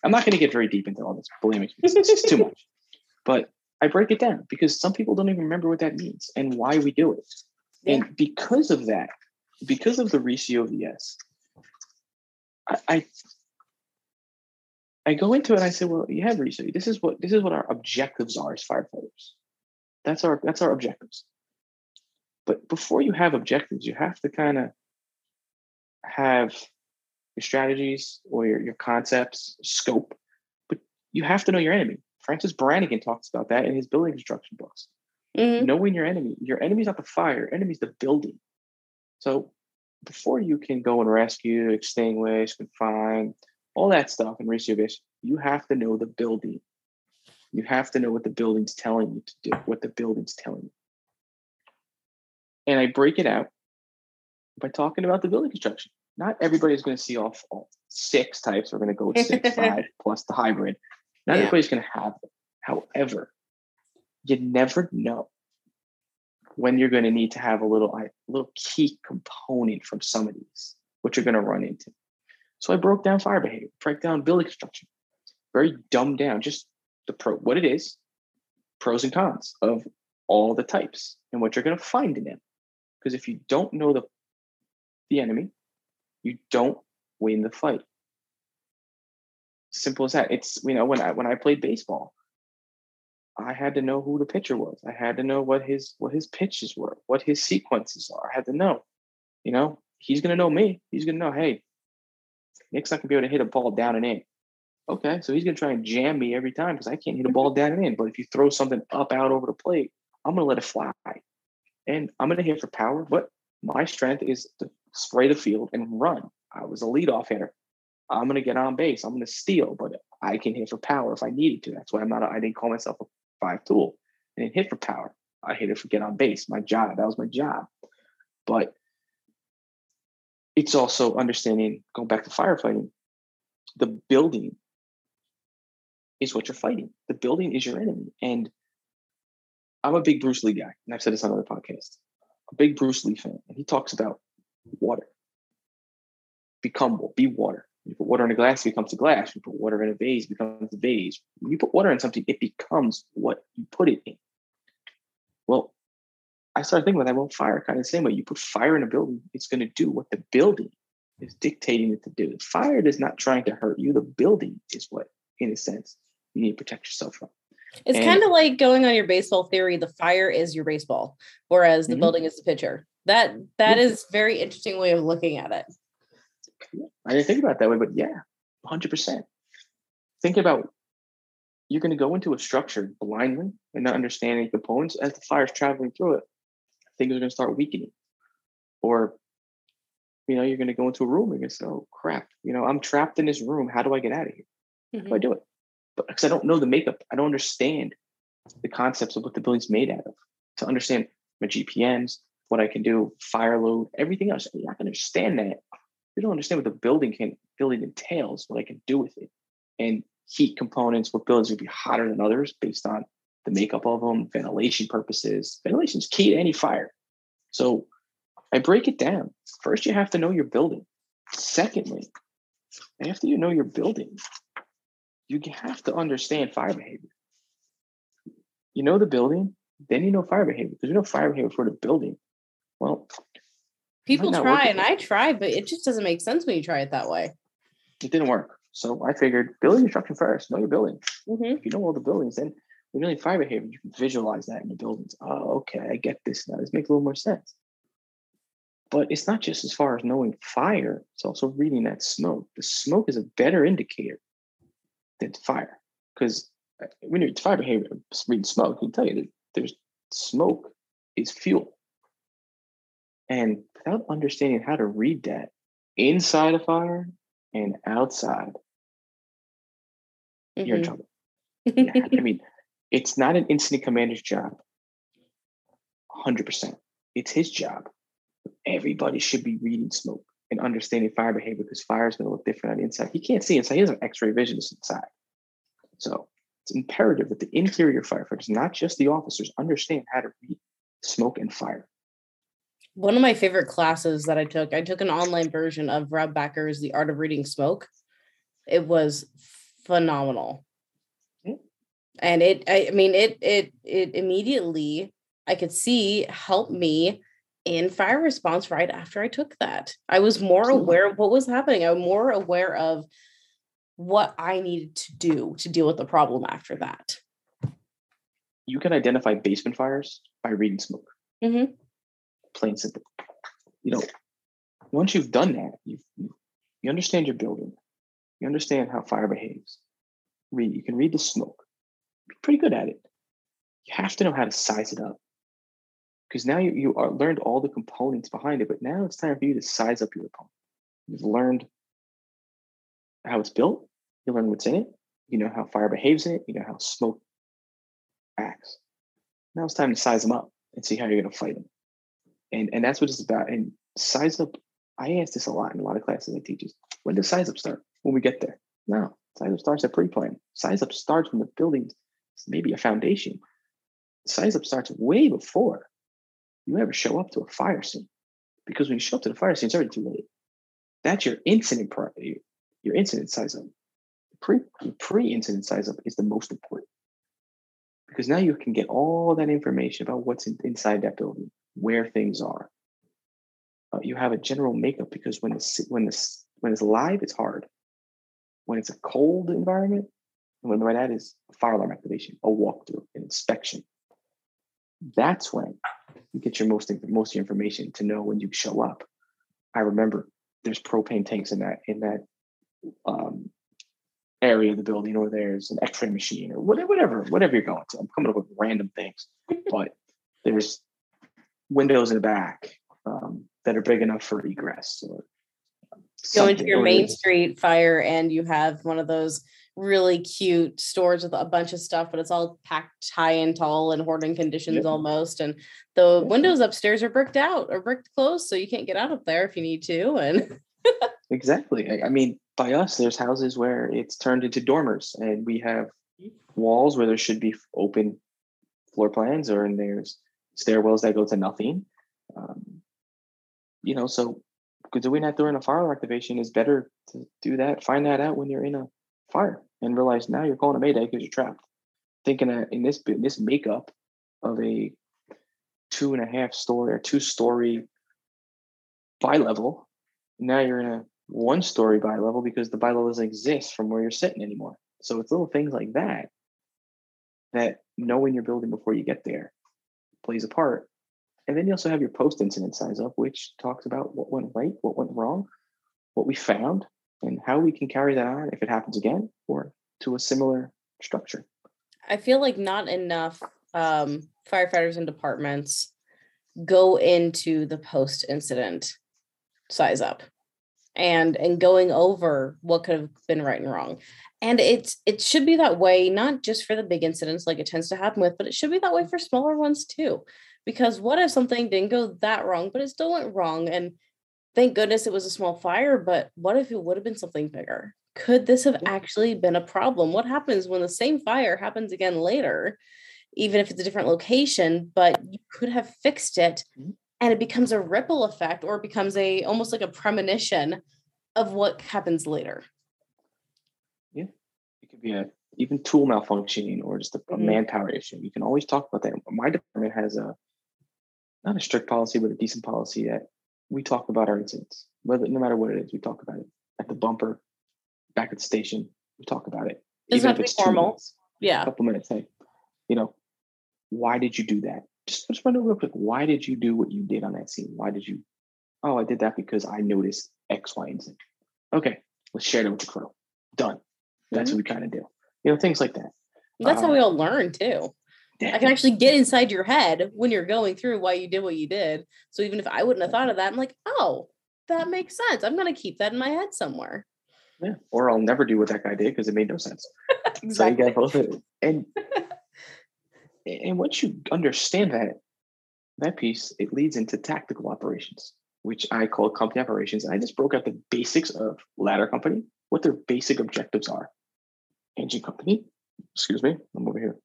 I'm not going to get very deep into all this, believe me, it's too much. But I break it down because some people don't even remember what that means and why we do it. Yeah. And because of that, because of the RECEO VS, I go into it and I say, well, you have RECEO. This is what our objectives are as firefighters. That's our objectives. But before you have objectives, you have to kind of have your strategies or your concepts, scope, but you have to know your enemy. Francis Brannigan talks about that in his building construction books. Mm-hmm. Knowing your enemy. Your enemy's not the fire, your enemy's the building. So before you can go and rescue, extinguish, confine, all that stuff in RECEO VS, you have to know the building. You have to know what the building's telling you to do, what the building's telling you. And I break it out by talking about the building construction. Not everybody's going to see all 6 types. We're going to go 6, 5, plus the hybrid. Not everybody's going to have them. However, you never know when you're going to need to have a little key component from some of these, which you're going to run into. So I broke down fire behavior, broke down building construction, very dumbed down, just what it is, pros and cons of all the types and what you're going to find in them. Because if you don't know the enemy, you don't win the fight. Simple as that. It's, when I played baseball, I had to know who the pitcher was. I had to know what his pitches were, what his sequences are. I had to know, he's going to know me. He's going to know, hey, Nick's not going to be able to hit a ball down and in. Okay, so he's going to try and jam me every time because I can't hit a ball down and in. But if you throw something up out over the plate, I'm going to let it fly. And I'm going to hit for power, but my strength is to spray the field and run. I was a leadoff hitter. I'm going to get on base. I'm going to steal, but I can hit for power if I needed to. That's why I didn't call myself a 5-tool. I didn't hit for power. I hit it for get on base. My job. That was my job. But it's also understanding, going back to firefighting, the building is what you're fighting. The building is your enemy. And I'm a big Bruce Lee guy. And I've said this on other podcasts. A big Bruce Lee fan. And he talks about water. Be water. You put water in a glass, it becomes a glass. You put water in a vase, it becomes a vase. When you put water in something, it becomes what you put it in. Well, I started thinking about that. Well, fire, kind of the same way. You put fire in a building, it's going to do what the building is dictating it to do. Fire is not trying to hurt you. The building is what, in a sense, you need to protect yourself from. It's kind of like going on your baseball theory. The fire is your baseball, whereas the building is the pitcher. That is a very interesting way of looking at it. I didn't think about it that way, but 100%. Think about, you're going to go into a structure blindly and not understanding components. As the fire's traveling through it, things are going to start weakening. Or, you're going to go into a room and you're going to say, oh, crap. I'm trapped in this room. How do I get out of here? Mm-hmm. How do I do it? Because I don't know the makeup. I don't understand the concepts of what the building's made out of. To understand my GPMs, what I can do, fire load, everything else. I mean, I can understand that. You don't understand what the building entails, what I can do with it, and heat components, what buildings would be hotter than others based on the makeup of them, ventilation purposes. Ventilation is key to any fire. So I break it down. First, you have to know your building. Secondly, after you know your building, you have to understand fire behavior. You know the building, then you know fire behavior. There's no fire behavior for the building. Well, people try, and I try, but it just doesn't make sense when you try it that way. It didn't work. So I figured building construction first, know your building. Mm-hmm. If you know all the buildings, then when you know fire behavior, you can visualize that in the buildings. Oh, okay, I get this now. This makes a little more sense. But it's not just as far as knowing fire. It's also reading that smoke. The smoke is a better indicator than fire. Because when you're fire behavior, reading smoke, I can tell you that there's smoke is fuel. And without understanding how to read that inside a fire and outside, you're in trouble. I mean, it's not an incident commander's job. 100%. It's his job. Everybody should be reading smoke and understanding fire behavior, because fire is going to look different on the inside. He can't see inside. He has an X-ray vision inside. So it's imperative that the interior firefighters, not just the officers, understand how to read smoke and fire. One of my favorite classes that I took an online version of Rob Backer's The Art of Reading Smoke. It was phenomenal. And it immediately, I could see, helped me in fire response right after I took that. I was more aware of what was happening. I'm more aware of what I needed to do to deal with the problem after that. You can identify basement fires by reading smoke. Mm-hmm. Plain simple. You know, once you've done that, you understand your building. You understand how fire behaves. You can read the smoke. You're pretty good at it. You have to know how to size it up, because now you learned all the components behind it, but now it's time for you to size up your opponent. You've learned how it's built. You learn what's in it. You know how fire behaves in it. You know how smoke acts. Now it's time to size them up and see how you're going to fight them. And that's what it's about. And size up, I ask this a lot in a lot of classes I teach. When does size up start? When we get there? No, size up starts at pre-plan. Size up starts when the building's maybe a foundation. Size up starts way before you ever show up to a fire scene, because when you show up to the fire scene, it's already too late. That's your incident part. Your incident size up. Pre-incident size up is the most important, because now you can get all that information about what's inside that building, where things are. You have a general makeup, because when it's live, it's hard. When it's a cold environment, and when that is a fire alarm activation, a walkthrough, an inspection, that's when you get your most of your information to know when you show up. I remember there's propane tanks in that area of the building, or there's an X-ray machine, or whatever you're going to. I'm coming up with random things, but there's windows in the back that are big enough for egress. Or go into your main street fire and you have one of those really cute stores with a bunch of stuff, but it's all packed high and tall and hoarding conditions almost. And the windows upstairs are bricked out or bricked closed, so you can't get out of there if you need to. And exactly. I mean, by us, there's houses where it's turned into dormers, and we have walls where there should be open floor plans, or and there's stairwells that go to nothing. You know, so doing that during a fire activation is better to do that. Find that out when you're in a fire and realize now you're calling a mayday because you're trapped. Thinking that in this makeup of a 2.5 story or 2-story bi-level, now you're in a 1-story bi-level because the bi-level doesn't exist from where you're sitting anymore. So it's little things like that knowing your building before you get there plays a part. And then you also have your post-incident size up, which talks about what went right, what went wrong, what we found, and how we can carry that on if it happens again or to a similar structure. I feel like not enough firefighters and departments go into the post-incident size up and going over what could have been right and wrong. And it should be that way, not just for the big incidents like it tends to happen with, but it should be that way for smaller ones too. Because what if something didn't go that wrong, but it still went wrong? And thank goodness it was a small fire, but what if it would have been something bigger? Could this have actually been a problem? What happens when the same fire happens again later, even if it's a different location, but you could have fixed it, and it becomes a ripple effect, or becomes almost like a premonition of what happens later? Yeah, it could be even tool malfunctioning, or just a manpower issue. You can always talk about that. My department has not a strict policy, but a decent policy that we talk about our incidents. No matter what it is, we talk about it. At the bumper, back at the station, we talk about it. Doesn't have to be formal. Minutes, yeah. A couple minutes. Hey, you know, why did you do that? Just run over real quick. Why did you do what you did on that scene? Why did you? Oh, I did that because I noticed X, Y, and Z. Okay, let's share that with the crew. Done. That's what we kind of do. You know, things like that. That's how we all learn too. I can actually get inside your head when you're going through why you did what you did. So even if I wouldn't have thought of that, I'm like, oh, that makes sense. I'm going to keep that in my head somewhere. Yeah. Or I'll never do what that guy did because it made no sense. Exactly. So you got both of it. And once you understand that piece, it leads into tactical operations, which I call company operations. And I just broke out the basics of ladder company, what their basic objectives are. Engine company, excuse me, I'm over here.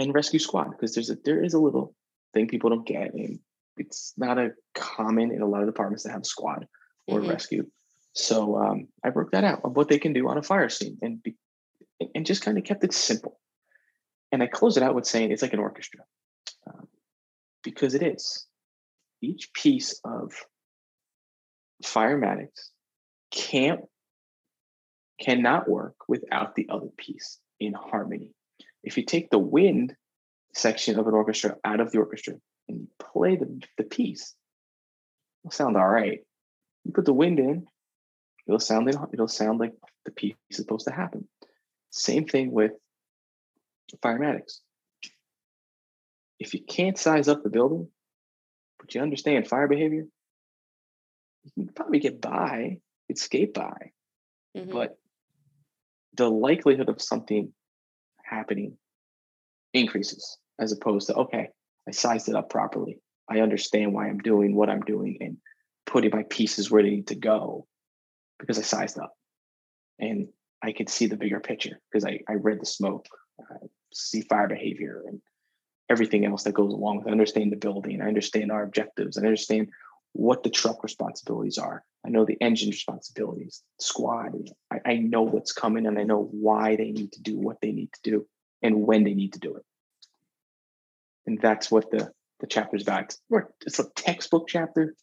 And rescue squad, because there is a little thing people don't get. And it's not a common in a lot of departments to have squad or rescue. So I broke that out of what they can do on a fire scene and just kind of kept it simple. And I close it out with saying it's like an orchestra, because it is. Each piece of firematics cannot work without the other piece in harmony. If you take the wind section of an orchestra out of the orchestra and you play the piece, it'll sound all right. You put the wind in, it'll sound like the piece is supposed to happen. Same thing with firematics. If you can't size up the building, but you understand fire behavior, you can probably escape by, but the likelihood of something happening increases as opposed to, okay, I sized it up properly. I understand why I'm doing what I'm doing and putting my pieces where they need to go because I sized up. And I could see the bigger picture because I read the smoke, see fire behavior and everything else that goes along with it. I understand the building. I understand our objectives. I understand what the truck responsibilities are. I know the engine responsibilities, squad. I know what's coming and I know why they need to do what they need to do and when they need to do it. And that's what the chapter's about. It's a textbook chapter,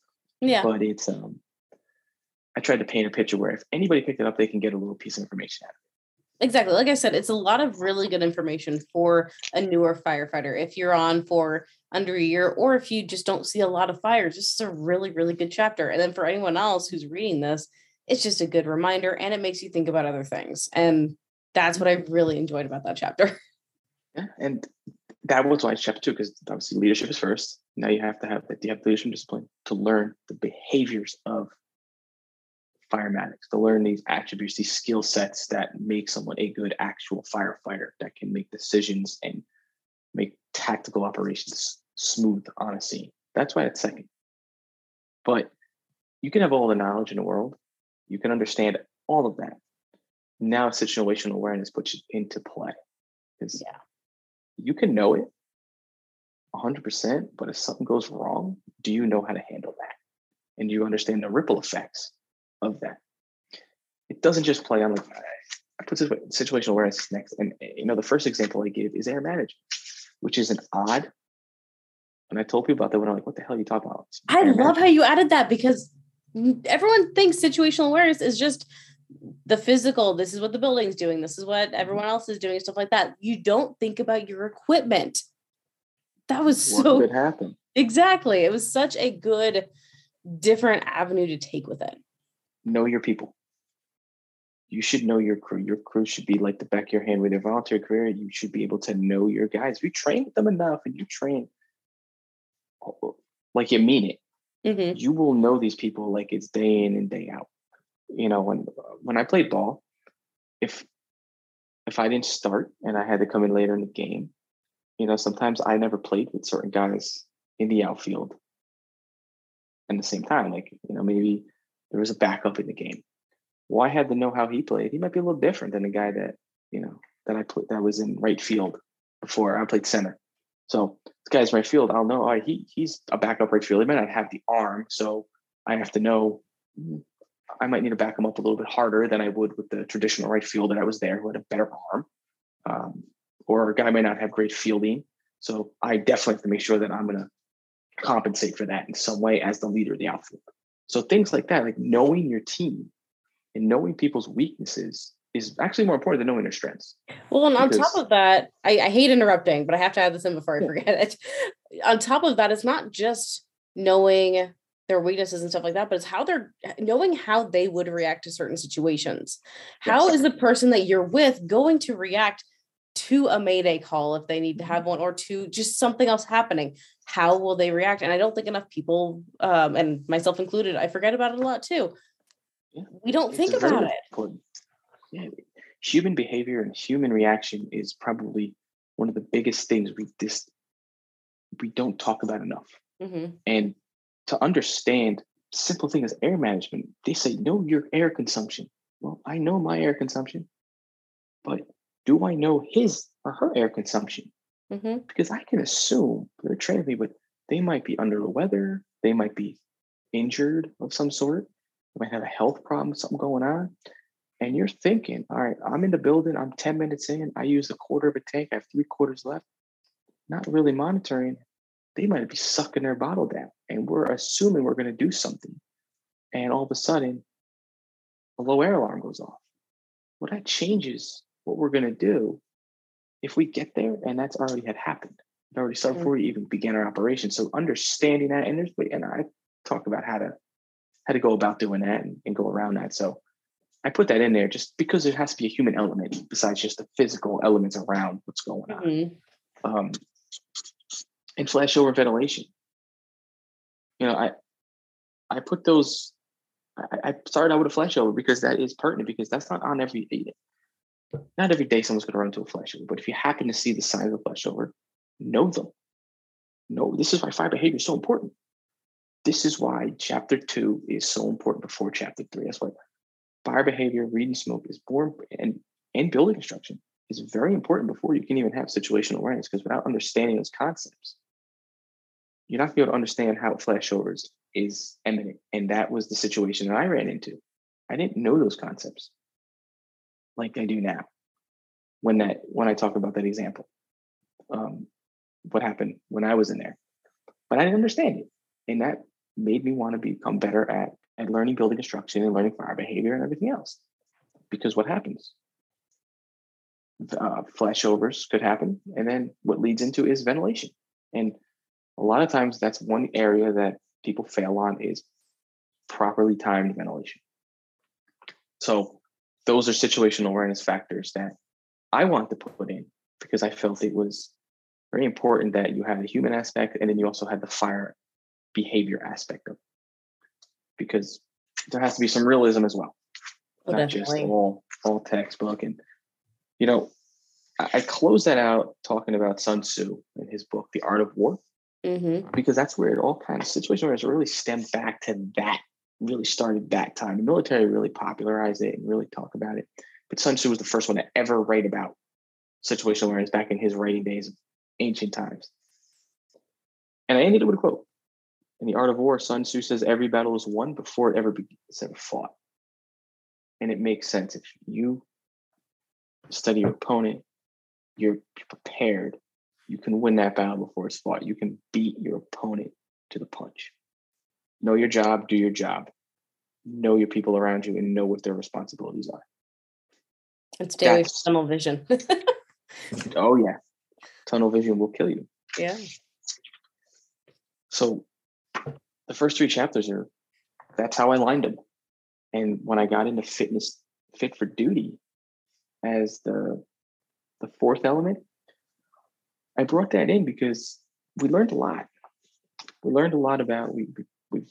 but it's I tried to paint a picture where if anybody picked it up, they can get a little piece of information out of it. Exactly. Like I said, it's a lot of really good information for a newer firefighter. If you're on for under a year, or if you just don't see a lot of fires, this is a really, really good chapter. And then for anyone else who's reading this, it's just a good reminder and it makes you think about other things. And that's what I really enjoyed about that chapter. Yeah. And that was why it's chapter 2, because obviously leadership is first. Now you have to have that. You have leadership discipline to learn the behaviors of firematics, to learn these attributes, these skill sets that make someone a good actual firefighter that can make decisions and make tactical operations smooth on a scene. That's why it's second. But you can have all the knowledge in the world. You can understand all of that. Now situational awareness puts it into play. Because you can know it 100%, but if something goes wrong, do you know how to handle that? And do you understand the ripple effects of that? It doesn't just play on, like, I put this way, situational awareness next. And the first example I give is air management, which is an odd, and I told people about that when I'm like, what the hell are you talking about? I love how you added that, because everyone thinks situational awareness is just the physical, this is what the building's doing, this is what everyone else is doing, stuff like that. You don't think about your equipment. That was so good. Happen. Exactly. It was such a good different avenue to take with it. Know your people. You should know your crew. Your crew should be like the back of your hand with their volunteer career. You should be able to know your guys. If you train them enough and you train like you mean it, you will know these people like it's day in and day out. When I played ball, if I didn't start and I had to come in later in the game, sometimes I never played with certain guys in the outfield. And at the same time, maybe there was a backup in the game. Well, I had to know how he played. He might be a little different than the guy that I played, that was in right field before I played center. So this guy's right field. I'll know, all right, he's a backup right field. He might not have the arm. So I have to know, I might need to back him up a little bit harder than I would with the traditional right fielder that was there who had a better arm. Or a guy might not have great fielding. So I definitely have to make sure that I'm going to compensate for that in some way as the leader of the outfield. So things like that, like knowing your team and knowing people's weaknesses is actually more important than knowing their strengths. Well, and on top of that, I hate interrupting, but I have to add this in before I forget it. On top of that, it's not just knowing their weaknesses and stuff like that, but it's how they're knowing how they would react to certain situations. How is the person that you're with going to react to a Mayday call if they need to have one, or to just something else happening? How will they react? And I don't think enough people, and myself included, I forget about it a lot too. Yeah. We don't think about it. Important. human behavior and human reaction is probably one of the biggest things we don't talk about enough. Mm-hmm. And to understand simple things as air management, they say, know your air consumption. Well, I know my air consumption, but do I know his or her air consumption? Mm-hmm. Because I can assume they're training me, but they might be under the weather. They might be injured of some sort. They might have a health problem, something going on. And you're thinking, all right, I'm in the building. I'm 10 minutes in. I used a quarter of a tank. I have 3/4 left. Not really monitoring. They might be sucking their bottle down. And we're assuming we're going to do something. And all of a sudden, a low air alarm goes off. Well, that changes what we're going to do if we get there. And that's already had happened. It already started before we even began our operation. So understanding that, and I talk about how to go about doing that and go around that. So I put that in there just because there has to be a human element besides just the physical elements around what's going on. Mm-hmm. And flashover ventilation. You know, I put those, I started out with a flashover because that is pertinent, because that's not on every day someone's going to run into a flashover. But if you happen to see the signs of a flashover, know them. No, this is why fire behavior is so important. This is why chapter 2 is so important before chapter 3. That's why fire behavior, reading smoke is born, and building construction is very important before you can even have situational awareness, because without understanding those concepts, you're not going to be able to understand how flashovers is imminent. And that was the situation that I ran into. I didn't know those concepts like I do now when I talk about that example. What happened when I was in there, but I didn't understand it. And that made me want to become better at learning building construction and learning fire behavior and everything else. Because what happens? Flashovers could happen. And then what leads into is ventilation. And a lot of times that's one area that people fail on is properly timed ventilation. So those are situational awareness factors that I want to put in, because I felt it was very important that you had the human aspect, and then you also had the fire behavior aspect of it, because there has to be some realism as well. Not definitely. Just all textbook. And, you know, I close that out talking about Sun Tzu in his book, The Art of War, mm-hmm. because that's where it all kind of situation where it's really stemmed back to that, really started that time. The military really popularized it and really talk about it. But Sun Tzu was the first one to ever write about situational awareness back in his writing days of ancient times. And I ended it with a quote. In The Art of War, Sun Tzu says, every battle is won before it's ever fought. And it makes sense. If you study your opponent, you're prepared, you can win that battle before it's fought. You can beat your opponent to the punch. Know your job, do your job. Know your people around you and know what their responsibilities are. And stay away from tunnel vision. Oh, yeah. Tunnel vision will kill you. Yeah. So the first 3 chapters are, that's how I lined them. And when I got into fitness, fit for duty, as the fourth element, I brought that in because we learned a lot. We learned a lot about, we've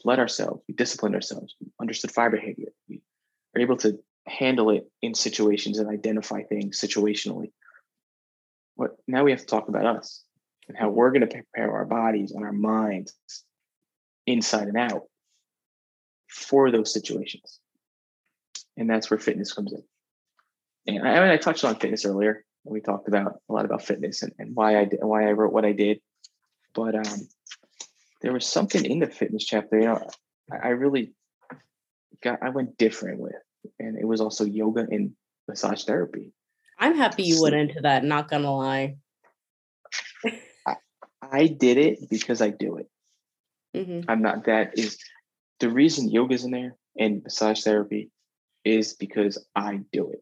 led ourselves, we disciplined ourselves, we understood fire behavior. We are able to handle it in situations and identify things situationally. But now we have to talk about us and how we're going to prepare our bodies and our minds inside and out for those situations. And that's where fitness comes in. And I touched on fitness earlier. We talked about a lot about fitness and why I wrote what I did. But there was something in the fitness chapter, you know, I went different with, and it was also yoga and massage therapy. I'm happy you went into that, not gonna lie. I did it because I do it. Mm-hmm. That is the reason yoga's in there and massage therapy is because I do it.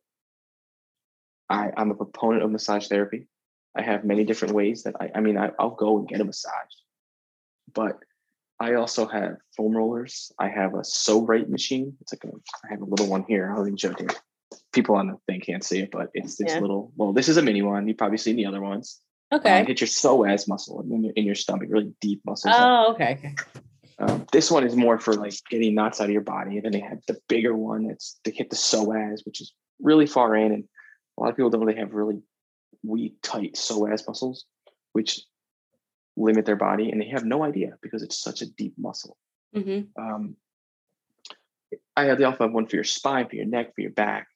I'm a proponent of massage therapy. I have many different ways that I'll go and get a massage, but I also have foam rollers. I have a sew right machine. It's like I have a little one here. I was even joking. People on the thing can't see it, but it's this this is a mini one. You've probably seen the other ones. Okay. Hit your psoas muscle in your stomach, really deep muscles. Oh, okay. This one is more for like getting knots out of your body. And then they have the bigger one that's to hit the psoas, which is really far in. And a lot of people don't really have really weak, tight psoas muscles, which limit their body, and they have no idea because it's such a deep muscle. Mm-hmm. I also have one for your spine, for your neck, for your back.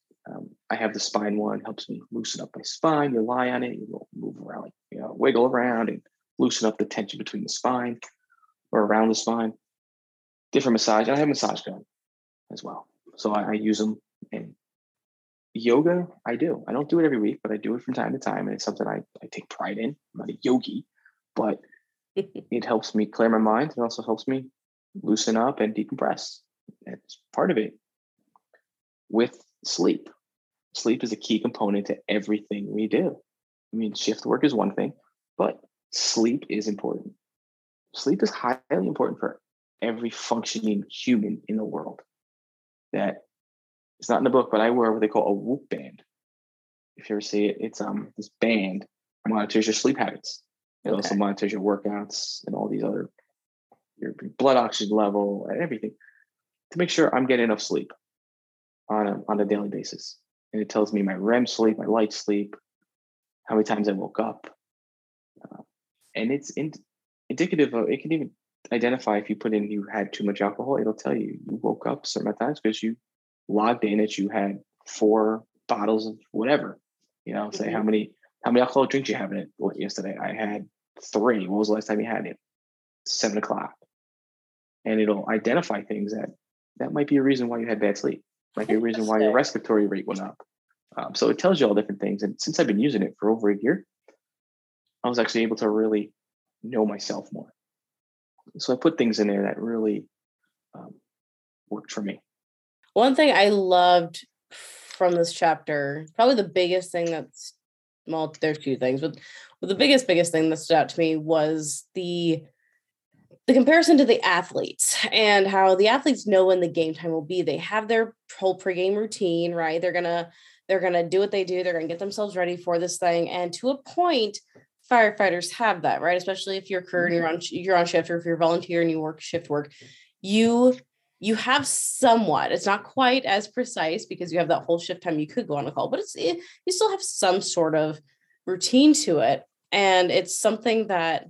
I have the spine one, helps me loosen up my spine. You lie on it, you move around, you know, wiggle around and loosen up the tension between the spine or around the spine. Different massage. And I have a massage gun as well. So I use them. And yoga, I do. I don't do it every week, but I do it from time to time. And it's something I take pride in. I'm not a yogi, but it helps me clear my mind. It also helps me loosen up and decompress. That's part of it. With sleep. Sleep is a key component to everything we do. I mean, shift work is one thing, but sleep is important. Sleep is highly important for every functioning human in the world. That it's not in the book, but I wear what they call a whoop band. If you ever see it, it's this band monitors your sleep habits. It also monitors your workouts and all these other, your blood oxygen level and everything, to make sure I'm getting enough sleep on a daily basis. And it tells me my REM sleep, my light sleep, how many times I woke up. And it's indicative of, it can even identify if you put in, you had too much alcohol, it'll tell you you woke up certain times because you logged in that you had 4 bottles of whatever, you know, say how many alcoholic drinks you have in it. Well, yesterday I had 3. When was the last time you had it? 7 o'clock. And it'll identify things that might be a reason why you had bad sleep. Might be a reason why your respiratory rate went up. So it tells you all different things. And since I've been using it for over a year, I was actually able to really know myself more. So I put things in there that really worked for me. One thing I loved from this chapter, probably the biggest thing that's, well, there's 2 things, but the biggest thing that stood out to me was the comparison to the athletes and how the athletes know when the game time will be. They have their whole pregame routine, right? They're gonna do what they do. They're gonna get themselves ready for this thing. And to a point, firefighters have that, right? Especially if you're career and you're on shift, or if you're volunteer and you work shift work, you have somewhat. It's not quite as precise because you have that whole shift time. You could go on a call, but you still have some sort of routine to it, and it's something that,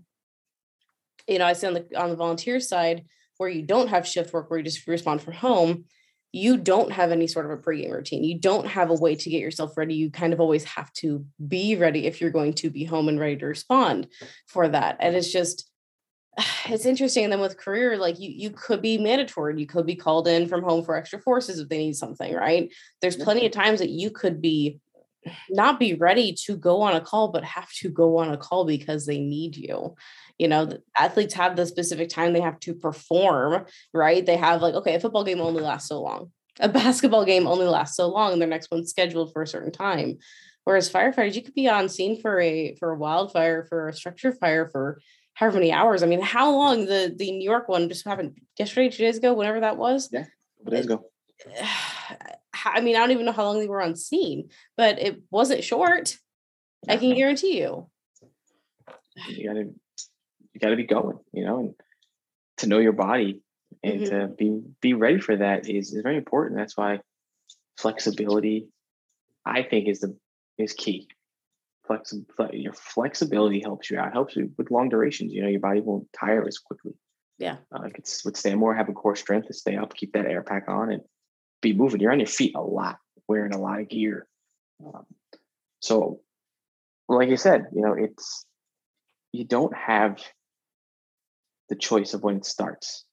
you know, I see on the volunteer side, where you don't have shift work, where you just respond from home, you don't have any sort of a pregame routine. You don't have a way to get yourself ready. You kind of always have to be ready if you're going to be home and ready to respond for that. And it's interesting. And then with career, like you could be mandatory. You could be called in from home for extra forces if they need something, right? There's plenty of times that you could be not be ready to go on a call, but have to go on a call because they need you. You know, the athletes have the specific time they have to perform, right? They have like, okay, a football game only lasts so long. A basketball game only lasts so long, and their next one's scheduled for a certain time. Whereas firefighters, you could be on scene for a wildfire, for a structure fire, for however many hours. I mean, how long the New York one just happened yesterday, 2 days ago, whenever that was. Yeah, 2 days ago. I mean, I don't even know how long they were on scene, but it wasn't short. I can guarantee you. You gotta be going, you know, and to know your body and to be ready for that is very important. That's why flexibility, I think, is key. Your flexibility helps you out, helps you with long durations. You know, your body won't tire as quickly. Yeah. It would stand more, have a core strength to stay up, keep that air pack on, and be moving. You're on your feet a lot, wearing a lot of gear. So like you said, you know, you don't have the choice of when it starts,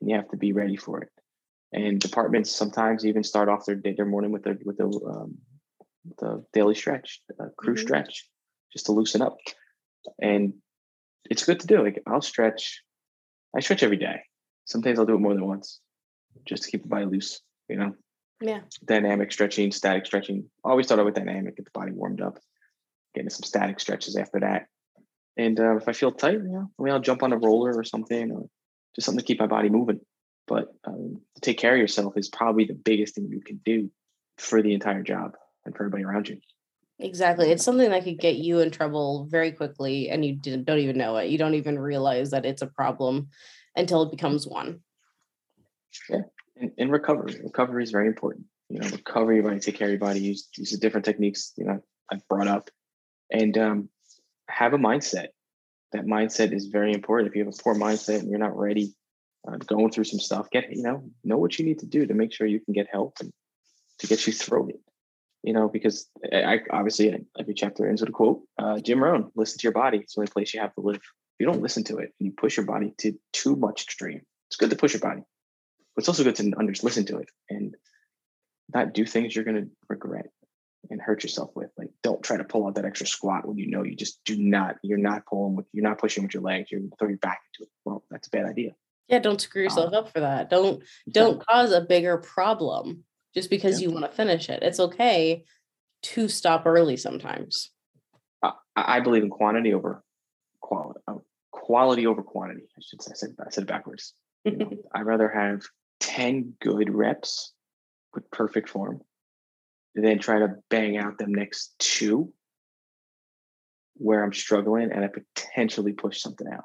and you have to be ready for it. And departments sometimes even start off their morning with the daily stretch, crew stretch, just to loosen up. And it's good to do. Like I stretch every day. Sometimes I'll do it more than once, just to keep the body loose. You know, yeah. Dynamic stretching, static stretching. Always start out with dynamic, get the body warmed up, getting some static stretches after that. And if I feel tight, you know, I mean, I'll jump on a roller or something, or just something to keep my body moving. But to take care of yourself is probably the biggest thing you can do for the entire job and for everybody around you. Exactly. It's something that could get you in trouble very quickly, and you don't even know it. You don't even realize that it's a problem until it becomes one. Yeah. And recovery is very important. you know, recover your body, take care of your body, use the different techniques, you know, I've brought up, and have a mindset. That mindset is very important. If you have a poor mindset and you're not ready, going through some stuff, know what you need to do to make sure you can get help and to get you through it. You know, because I obviously every chapter ends with a quote. Jim Rohn: listen to your body. It's the only place you have to live. If you don't listen to it and you push your body to too much extreme, it's good to push your body, but it's also good to listen to it and not do things you're going to regret and hurt yourself with. Like, don't try to pull out that extra squat when you know you just do not. You're not pulling with. You're not pushing with your legs. You're going to throw your back into it. Well, that's a bad idea. Yeah, don't screw yourself up for that. Don't cause a bigger problem just because you want to finish it. It's okay to stop early sometimes. I believe in quantity over quality. Quality over quantity, I should say. I said it backwards. You know, I'd rather have 10 good reps with perfect form and then try to bang out them next two where I'm struggling and I potentially push something out.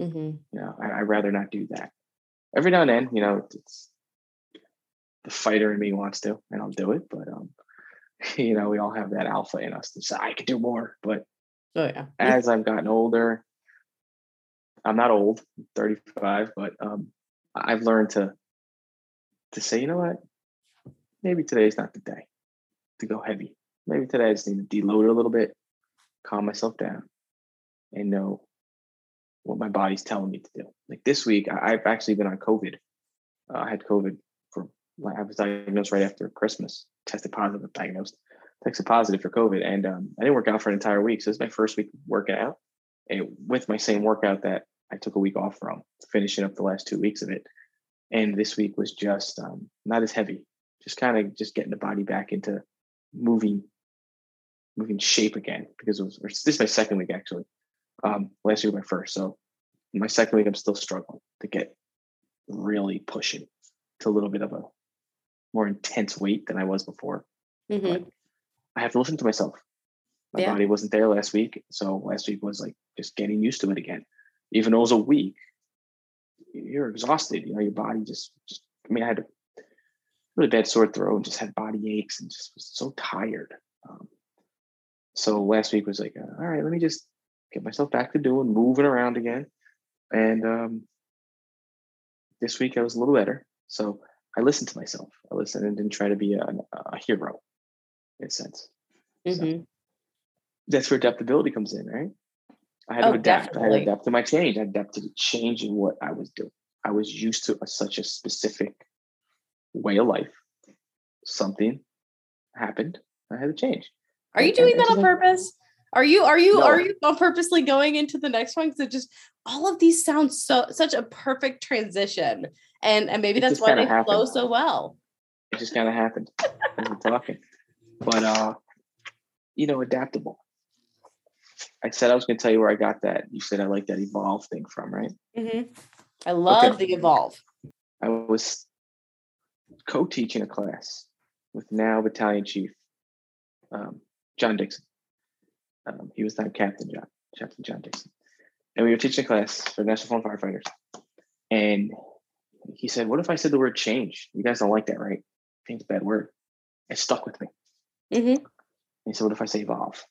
Mm-hmm. You know, I'd rather not do that. Every now and then, you know, it's the fighter in me wants to, and I'll do it. But you know, we all have that alpha in us that says, I could do more. But as I've gotten older, I'm not old, I'm 35, but I've learned to say, you know what, maybe today's not the day to go heavy. Maybe today I just need to deload a little bit, calm myself down, and know what my body's telling me to do. Like this week, I've actually been on COVID. I had COVID I was diagnosed right after Christmas, tested positive for COVID. And I didn't work out for an entire week. So it's my first week working out and with my same workout that I took a week off from, finishing up the last 2 weeks of it. And this week was just not as heavy, just kind of just getting the body back into moving shape again, because this is my second week, actually. Last week was my first. So my second week, I'm still struggling to get really pushing to a little bit of a more intense weight than I was before. Mm-hmm. But I have to listen to myself. My body wasn't there last week. So last week was like just getting used to it again. Even though it was a week, you're exhausted. You know, your body just I mean, I had a really bad sore throat and just had body aches and just was so tired. So last week was like, all right, let me just get myself back to moving around again. And this week I was a little better. So I listened to myself. I listened and didn't try to be a hero in a sense. Mm-hmm. So that's where adaptability comes in, right? I had to adapt. Definitely. I had to adapt to my change. I adapted to the change in what I was doing. I was used to such a specific way of life. Something happened. I had to change. Are you doing that on purpose? Are you no. Are you purposely going into the next one? Because it just all of these sound such a perfect transition, and maybe that's why they flow so well. It just kind of happened as we're talking, but you know, adaptable. I said I was going to tell you where I got that. You said I like that evolve thing from, right? Mm-hmm. I love the evolve. I was co-teaching a class with now Battalion Chief John Dixon. He was now Captain John Dixon. And we were teaching a class for National Fallen Firefighters. And he said, what if I said the word change? You guys don't like that, right? I think it's a bad word. It stuck with me. Mm-hmm. He said, what if I say evolve?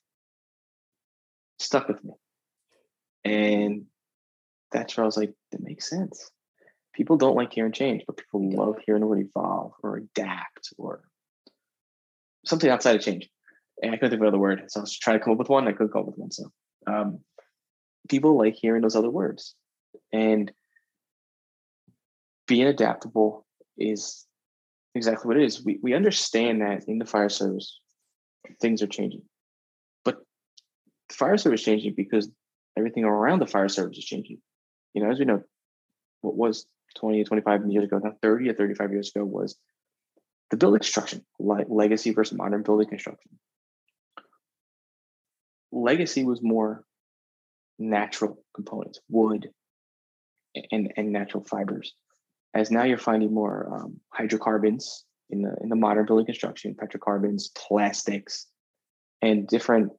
It stuck with me. And that's where I was like, that makes sense. People don't like hearing change, but people love hearing the word evolve or adapt or something outside of change. And I couldn't think of another word. So I was trying to come up with one. I couldn't come up with one. So people like hearing those other words. And being adaptable is exactly what it is. We understand that in the fire service, things are changing. But the fire service is changing because everything around the fire service is changing. You know, as we know, what was 20 or 25 years ago, now 30 or 35 years ago, was the building construction, like legacy versus modern building construction. Legacy was more natural components, wood and natural fibers. As now you're finding more hydrocarbons in the modern building construction, petrocarbons, plastics, and different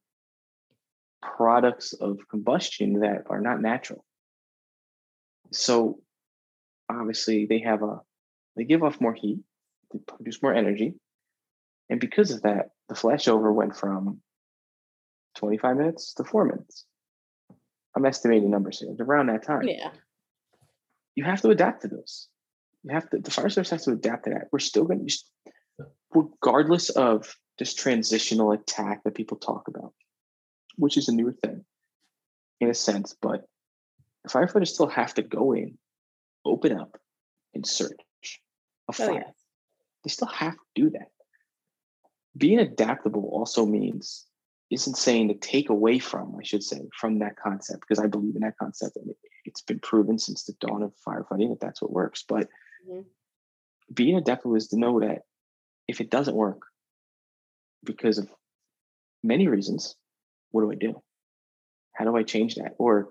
products of combustion that are not natural. So obviously they give off more heat, they produce more energy, And because of that, the flashover went from 25 minutes to 4 minutes. I'm estimating numbers here, around that time. Yeah. You have to adapt to this. You have to, the fire service has to adapt to that. We're still going to, regardless of this transitional attack that people talk about, which is a newer thing in a sense, but firefighters still have to go in, open up, and search a fire. Yeah. They still have to do that. Being adaptable also means, isn't saying to take away from, I should say, from that concept, because I believe in that concept, and it's been proven since the dawn of firefighting that that's what works. But being adaptable is to know that if it doesn't work because of many reasons, what do I do? How do I change that? Or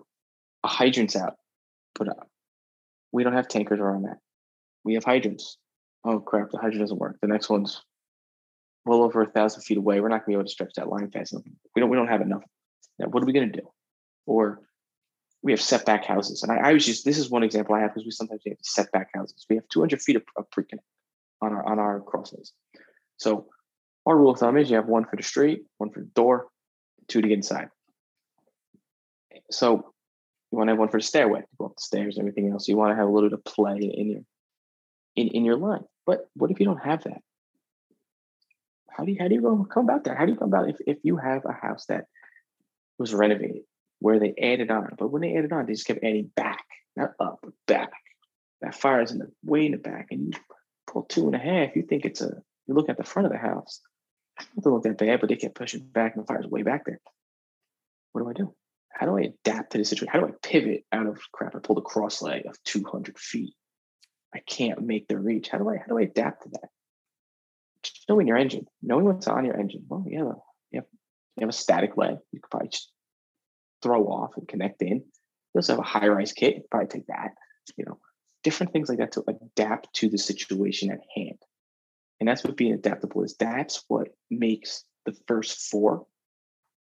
a hydrant's out, put up. We don't have tankers around that. We have hydrants. Oh crap, the hydrant doesn't work. The next one's well over 1,000 feet away. We're not gonna be able to stretch that line fast enough. We don't have enough. Now, what are we gonna do? Or we have setback houses. And I was just, this is one example I have, because we sometimes have setback houses. We have 200 feet of pre-connect on our crossways. So our rule of thumb is you have one for the street, one for the door, two to get inside. So you want to have one for the stairway, go up the stairs and everything else. You want to have a little bit of play in your line. But what if you don't have that? How do you come about that? How do you come about if you have a house that was renovated where they added on, but when they added on, they just kept adding back, not up, but back. That fire is in the way in the back, and you pull 2.5. You think you look at the front of the house. It doesn't look that bad, but they kept pushing back, and the fire's way back there. What do I do? How do I adapt to this situation? How do I pivot out of crap? I pulled a cross leg of 200 feet. I can't make the reach. How do I adapt to that? Just knowing your engine, knowing what's on your engine. Well, yeah, you have a static leg. You could probably just throw off and connect in. You also have a high-rise kit. You could probably take that. You know, different things like that to adapt to the situation at hand. And that's what being adaptable is. That's what makes the first four.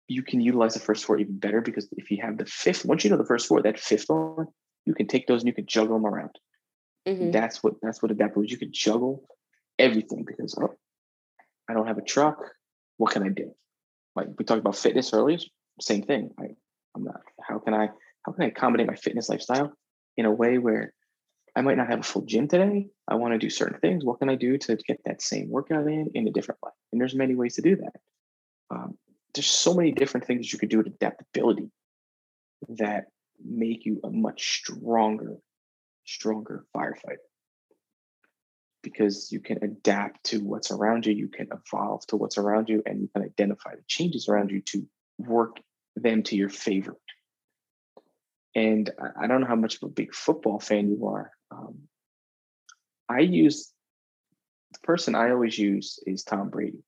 You can utilize the first four even better, because if you have the fifth, once you know the first four, that fifth one, you can take those and you can juggle them around. Mm-hmm. That's what adaptable is. You can juggle everything because, oh, I don't have a truck. What can I do? Like we talked about fitness earlier, same thing. How can I accommodate my fitness lifestyle in a way where I might not have a full gym today? I want to do certain things. What can I do to get that same workout in a different way? And there's many ways to do that. There's so many different things you could do with adaptability that make you a much stronger firefighter, because you can adapt to what's around you. You can evolve to what's around you, and you can identify the changes around you to work them to your favor. And I don't know how much of a big football fan you are. The person I always use is Tom Brady.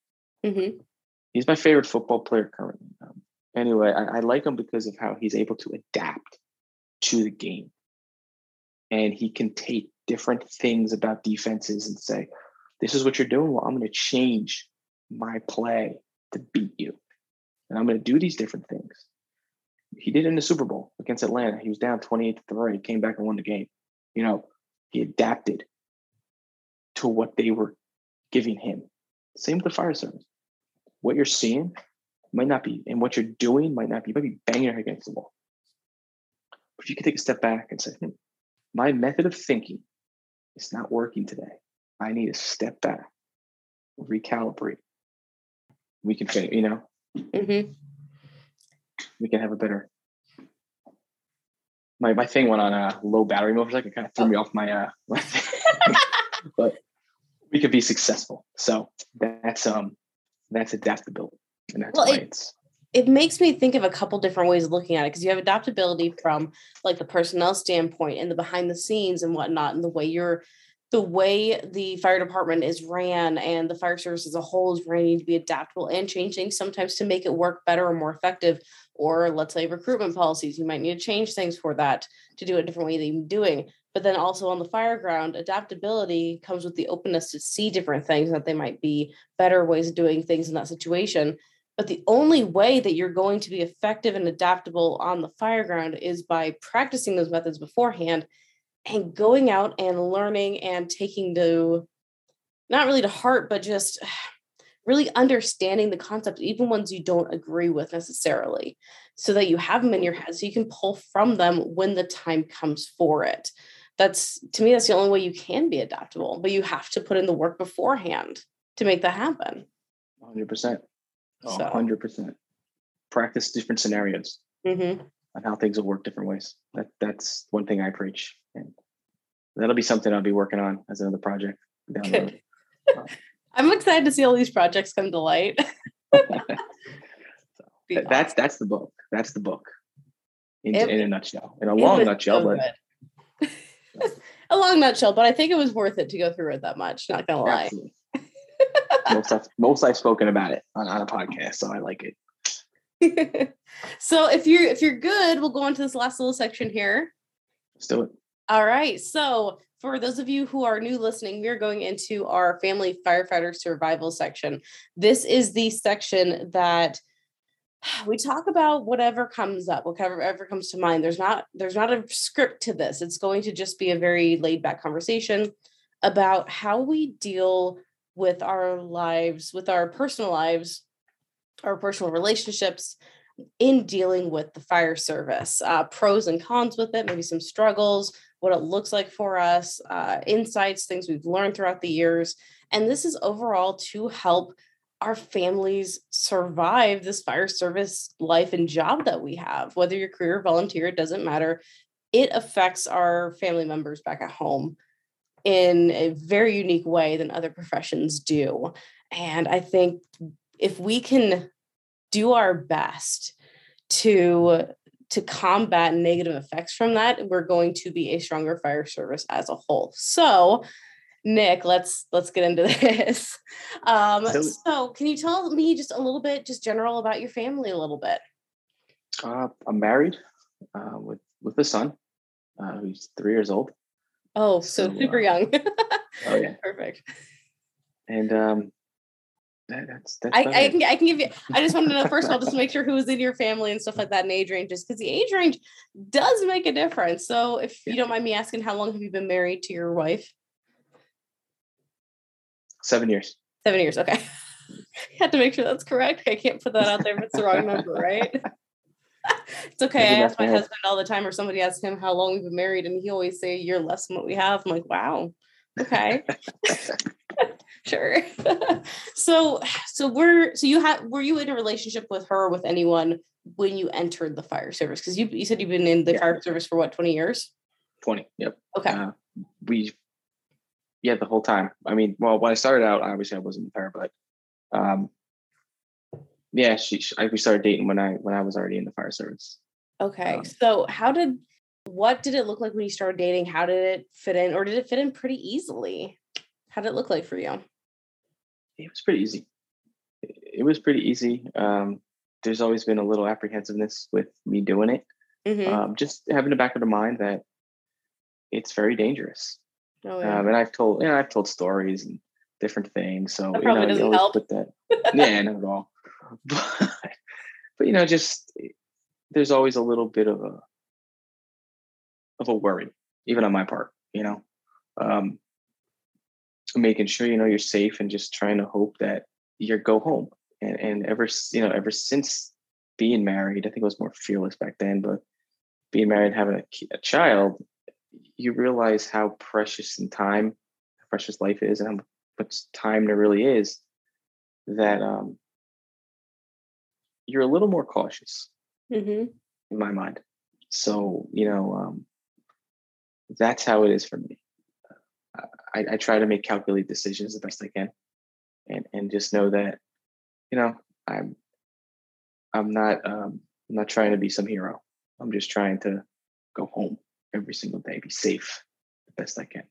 Mm-hmm. He's my favorite football player currently. Anyway, I like him because of how he's able to adapt to the game. And he can take different things about defenses and say, this is what you're doing. Well, I'm going to change my play to beat you. And I'm going to do these different things. He did in the Super Bowl against Atlanta. He was down 28-3, came back and won the game. You know, he adapted to what they were giving him. Same with the fire service. What you're seeing might not be, and what you're doing might not be. You might be banging your head against the wall. But if you can take a step back and say, my method of thinking is not working today. I need to step back, recalibrate. We can figure, you know. Mm-hmm. We can have a better. My thing went on a low battery mode for a second. It kind of threw me off my but we could be successful. So that's adaptability, and that's why it makes me think of a couple different ways of looking at it, because you have adaptability from like the personnel standpoint and the behind the scenes and whatnot, and the way the fire department is ran and the fire service as a whole is ran. You need to be adaptable and changing sometimes to make it work better or more effective. Or let's say recruitment policies, you might need to change things for that to do it a different way than you're doing. But then also on the fire ground, adaptability comes with the openness to see different things, that they might be better ways of doing things in that situation. But the only way that you're going to be effective and adaptable on the fire ground is by practicing those methods beforehand and going out and learning and taking to, not really to heart, but just really understanding the concepts, even ones you don't agree with necessarily, so that you have them in your head so you can pull from them when the time comes for it. That's, to me, that's the only way you can be adaptable, but you have to put in the work beforehand to make that happen. 100%. 100%. Practice different scenarios on how things will work different ways. That's one thing I preach. And that'll be something I'll be working on as another project down the road. I'm excited to see all these projects come to light. That's the book. That's the book in a nutshell. In a long nutshell, so but a long nutshell. But I think it was worth it to go through it that much. Not gonna lie. Most I've spoken about it on a podcast, so I like it. So if you're good, we'll go on to this last little section here. Let's do it. All right. So for those of you who are new listening, we are going into our family firefighter survival section. This is the section that we talk about whatever comes up, whatever comes to mind. There's not a script to this. It's going to just be a very laid back conversation about how we deal with our lives, with our personal lives, our personal relationships in dealing with the fire service, pros and cons with it, maybe some struggles, what it looks like for us, insights, things we've learned throughout the years. And this is overall to help our families survive this fire service life and job that we have. Whether you're career or volunteer, it doesn't matter. It affects our family members back at home in a very unique way than other professions do. And I think if we can do our best to combat negative effects from that, we're going to be a stronger fire service as a whole. So, Nick, let's get into this. So can you tell me just a little bit, just general about your family a little bit? I'm married with a son who's 3 years old. Oh, so super young. Oh yeah. Perfect. And I can give you, I just wanted to know, first of all, just to make sure who was in your family and stuff like that in age range, just because the age range does make a difference. So if you don't mind me asking, how long have you been married to your wife? 7 years. 7 years. Okay. Had to make sure that's correct. I can't put that out there if it's the wrong number, right? It's okay. Maybe I ask my husband all the time, or somebody asks him how long we've been married, and he always say a year less than what we have. I'm like, wow. Okay. Sure. Were you in a relationship with her or with anyone when you entered the fire service? Because you said you've been in the fire service for what, 20 years? 20. Yep. Okay. The whole time. I mean, well, when I started out, obviously I wasn't with her, but we started dating when I was already in the fire service. Okay. So what did it look like when you started dating? How did it fit in, or did it fit in pretty easily? How did it look like for you? It was pretty easy. There's always been a little apprehensiveness with me doing it. Mm-hmm. Just having the back of the mind that it's very dangerous. Oh, yeah. And I've told stories and different things. So that probably doesn't help. Put that, not at all. But just there's always a little bit of a worry, even on my part. Making sure you're safe, and just trying to hope that you go home. And ever since being married, I think it was more fearless back then. But being married, and having a child, you realize how precious life is, and how much time there really is, that you're a little more cautious in my mind. So, that's how it is for me. I try to make calculated decisions the best I can, and just know that, I'm not trying to be some hero. I'm just trying to go home every single day, be safe the best I can.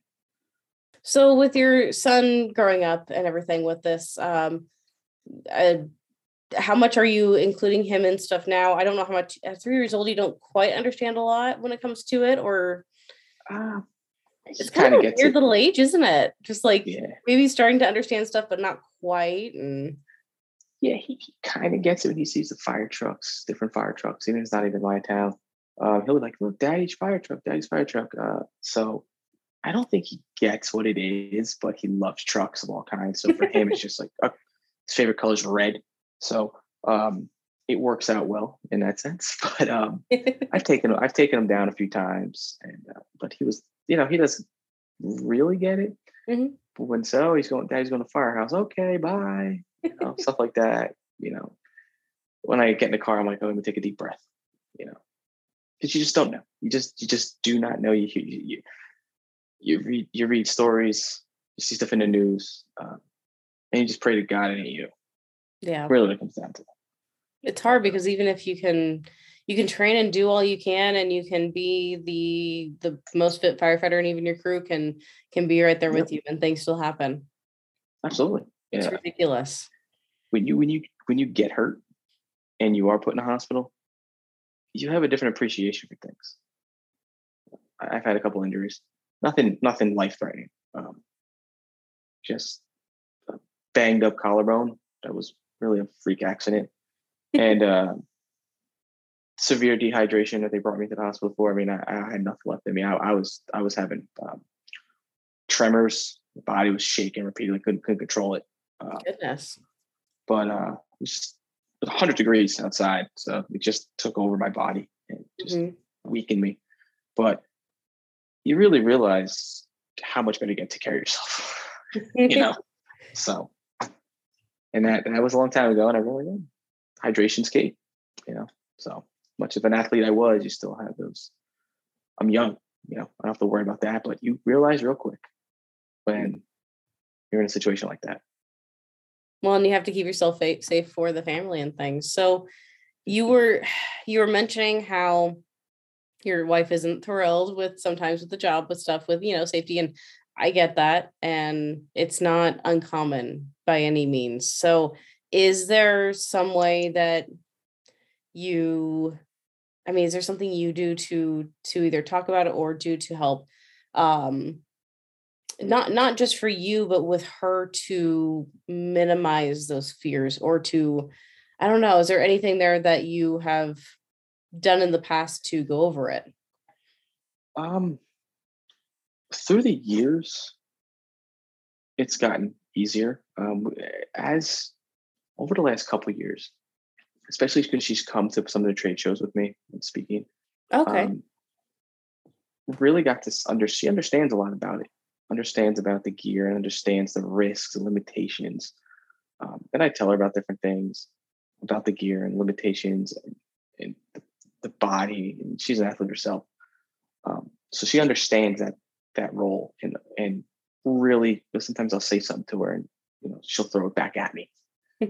So with your son growing up and everything with this, how much are you including him in stuff now? I don't know how much. At 3 years old, you don't quite understand a lot when it comes to it, or it's kind of a weird little age, isn't it? Just like maybe starting to understand stuff, but not quite. And he kind of gets it when he sees the fire trucks, different fire trucks. Even if it's not even my town, he'll be like, "Look, Daddy's fire truck." So I don't think he gets what it is, but he loves trucks of all kinds. So for him, it's just like, his favorite color is red. So it works out well in that sense. But I've taken him down a few times, and but he was, you know, he doesn't really get it. Mm-hmm. But when so, he's going to Firehouse. Okay, bye. You know, stuff like that. You know, when I get in the car, I'm like, oh, let me take a deep breath. You know, because you just don't know. You just do not know. You read stories, you see stuff in the news, and you just pray to God and you. Yeah, really, it comes down to that. It's hard because even if you can train and do all you can, and you can be the most fit firefighter, and even your crew can be right there with you, and things still happen. Absolutely, it's ridiculous. When you get hurt and you are put in a hospital, you have a different appreciation for things. I've had a couple injuries, nothing life threatening, just a banged up collarbone. That was really a freak accident, and severe dehydration that they brought me to the hospital for. I mean, I had nothing left in me. I was having tremors. The body was shaking repeatedly. Couldn't control it. Goodness. But it was 100 degrees outside, so it just took over my body and just weakened me. But you really realize how much better you get to care of yourself. You know, so. And that was a long time ago, and I really did. Hydration's key, you know. So much of an athlete I was, you still have those. I'm young, you know. I don't have to worry about that, but you realize real quick when you're in a situation like that. Well, and you have to keep yourself safe for the family and things. So you were mentioning how your wife isn't thrilled sometimes with the job, with stuff, with, you know, safety, and I get that, and it's not uncommon by any means. So is there some way that is there something you do to either talk about it or do to help, not just for you, but with her, to minimize those fears, or to, I don't know, is there anything there that you have done in the past to go over it? Through the years, it's gotten easier. As over the last couple of years, especially because she's come to some of the trade shows with me and speaking. Okay. Really got this she understands a lot about it, understands about the gear, and understands the risks and limitations. And I tell her about different things about the gear and limitations and the body. And she's an athlete herself. So she understands that role, and really, sometimes I'll say something to her, and you know, she'll throw it back at me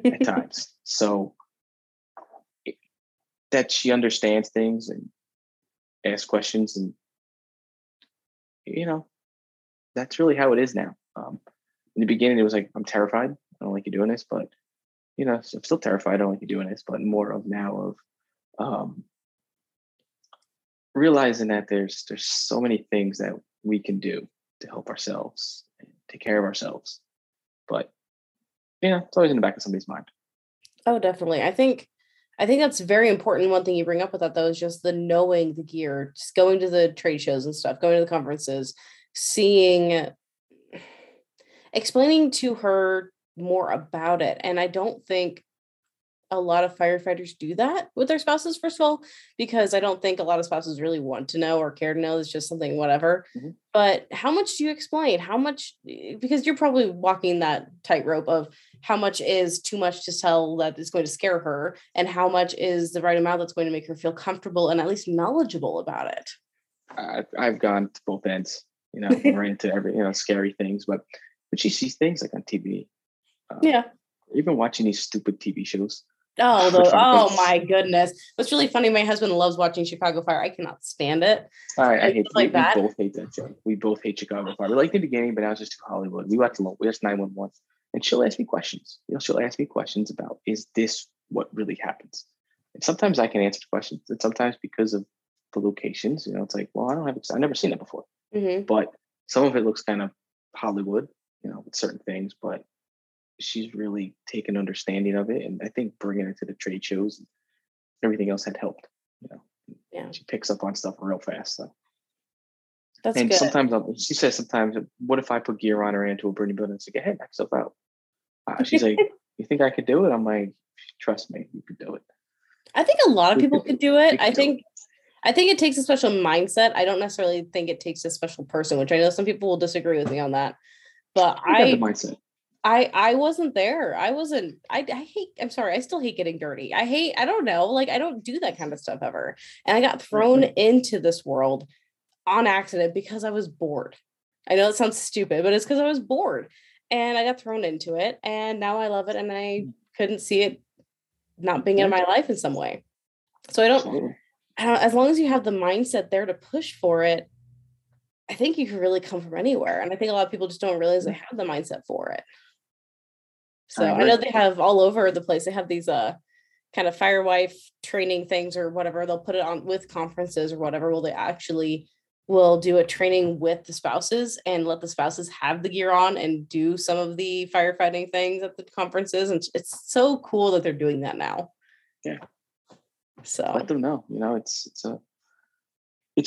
at times. So that she understands things and asks questions, and you know, that's really how it is now. In the beginning, it was like, I'm terrified. I don't like you doing this, but you know, I'm still terrified. I don't like you doing this, but more of now of realizing that there's so many things that we can do to help ourselves and take care of ourselves. But you know, it's always in the back of somebody's mind. Oh, definitely. I think that's very important. One thing you bring up with that, though, is just the knowing the gear, just going to the trade shows and stuff, going to the conferences, explaining to her more about it. And I don't think a lot of firefighters do that with their spouses, first of all, because I don't think a lot of spouses really want to know or care to know. It's just something, whatever. Mm-hmm. But how much do you explain? How much, because you're probably walking that tightrope of how much is too much to tell that is going to scare her, and how much is the right amount that's going to make her feel comfortable and at least knowledgeable about it. I've gone to both ends, you know, right into every, you know, scary things, but she sees things like on TV. Yeah. Even watching these stupid TV shows. Oh my goodness. What's really funny, my husband loves watching Chicago Fire. I cannot stand it. All right, we both hate that show. We both hate Chicago Fire. We liked the beginning, but now it's just too Hollywood. We watched 911, and she'll ask me questions. You know, she'll ask me questions about, is this what really happens? And sometimes I can answer the questions, and sometimes because of the locations, you know, it's like, well, I've never seen it before. Mm-hmm. But some of it looks kind of Hollywood, you know, with certain things, but she's really taken understanding of it, and I think bringing it to the trade shows and everything else had helped, you know. Yeah, she picks up on stuff real fast, so that's and good. Sometimes she says, sometimes, what if I put gear on her into a burning building? It's like, hey, back stuff out. She's like, you think I could do it? I'm like, trust me, you could do it. I think a lot of people could do it. I think it takes a special mindset. I don't necessarily think it takes a special person, which I know some people will disagree with me on that. But I wasn't there. I still hate getting dirty. I don't know. Like, I don't do that kind of stuff ever. And I got thrown into this world on accident because I was bored. I know it sounds stupid, but it's because I was bored and I got thrown into it. And now I love it. And I couldn't see it not being in my life in some way. So I don't, as long as you have the mindset there to push for it, I think you can really come from anywhere. And I think a lot of people just don't realize they have the mindset for it. So I know they have all over the place. They have these kind of firewife training things or whatever. They'll put it on with conferences or whatever. Will they actually will do a training with the spouses and let the spouses have the gear on and do some of the firefighting things at the conferences. And it's so cool that they're doing that now. Yeah. So let them know, you know, it's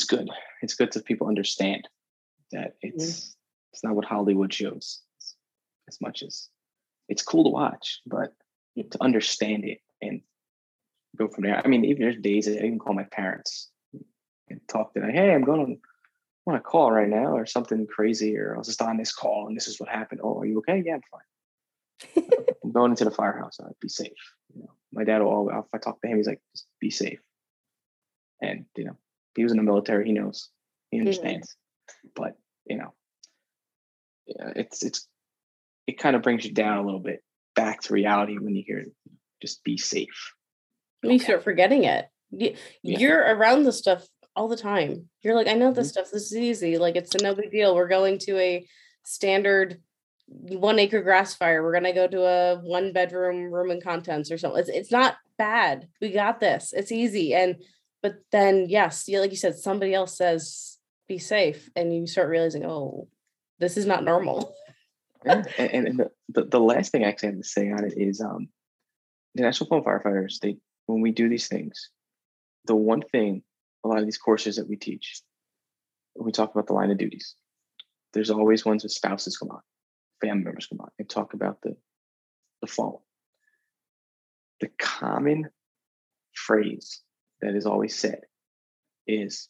good. It's good to people understand that it's not what Hollywood shows as much as it's cool to watch, but to understand it and go from there. I mean, even there's days that I even call my parents and talk to them. Hey, I'm going on a call right now or something crazy, or I was just on this call and this is what happened. Oh, are you okay? Yeah, I'm fine. I'm going into the firehouse. I'll be safe. You know, my dad will always, if I talk to him, he's like, just be safe. And, you know, he was in the military. He knows. He understands. Yeah. But, you know, it kind of brings you down a little bit back to reality when you hear just be safe. When you start forgetting it. You're around this stuff all the time. You're like, I know this stuff. This is easy. Like, it's no big deal. We're going to a standard 1 acre grass fire. We're going to go to a 1-bedroom room and contents or something. It's not bad. We got this. It's easy. But then, yes, like you said, somebody else says, be safe. And you start realizing, oh, this is not normal. Yeah. And the last thing I actually have to say on it is the National Fallen Firefighters, when we do these things, the one thing, a lot of these courses that we teach, we talk about the line of duties. There's always ones with spouses come on, family members come on, and talk about the fallen. The common phrase that is always said is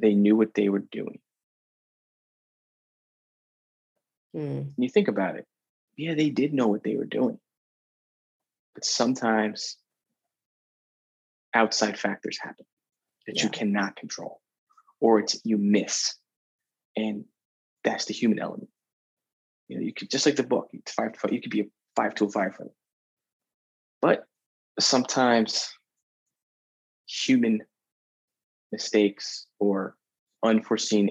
they knew what they were doing. And you think about it, yeah, they did know what they were doing. But sometimes outside factors happen that you cannot control, or it's you miss. And that's the human element. You know, you could, just like the book, you could be a 5-tool firefighter. But sometimes human mistakes or unforeseen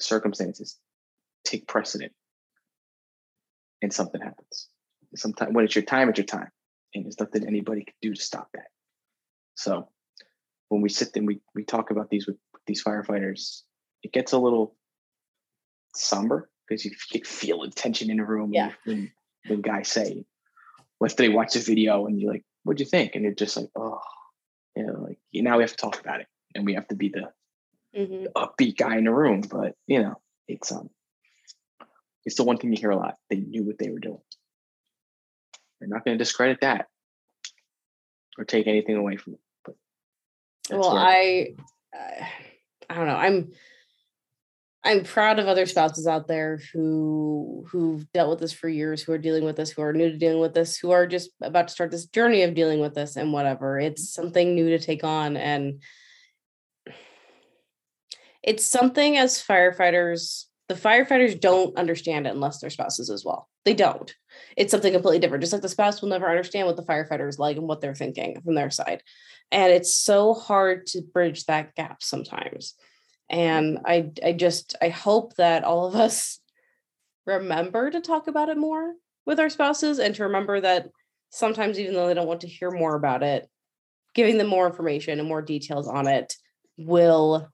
circumstances take precedent, and something happens. Sometimes when it's your time, and there's nothing anybody can do to stop that. So when we sit there, we talk about these with these firefighters, it gets a little somber because you can feel the tension in the room when guys say, they watch the video and you're like, what'd you think? And they're just like, oh, you know, like, now we have to talk about it, and we have to be the upbeat guy in the room. But you know, it's the one thing you hear a lot. They knew what they were doing. They're not going to discredit that or take anything away from it. But well, I don't know. I'm proud of other spouses out there who've dealt with this for years, who are dealing with this, who are new to dealing with this, who are just about to start this journey of dealing with this and whatever. It's something new to take on. And it's something as firefighters, the firefighters don't understand it unless they're spouses as well. They don't. It's something completely different. Just like the spouse will never understand what the firefighter is like and what they're thinking from their side. And it's so hard to bridge that gap sometimes. And I hope that all of us remember to talk about it more with our spouses, and to remember that sometimes, even though they don't want to hear more about it, giving them more information and more details on it will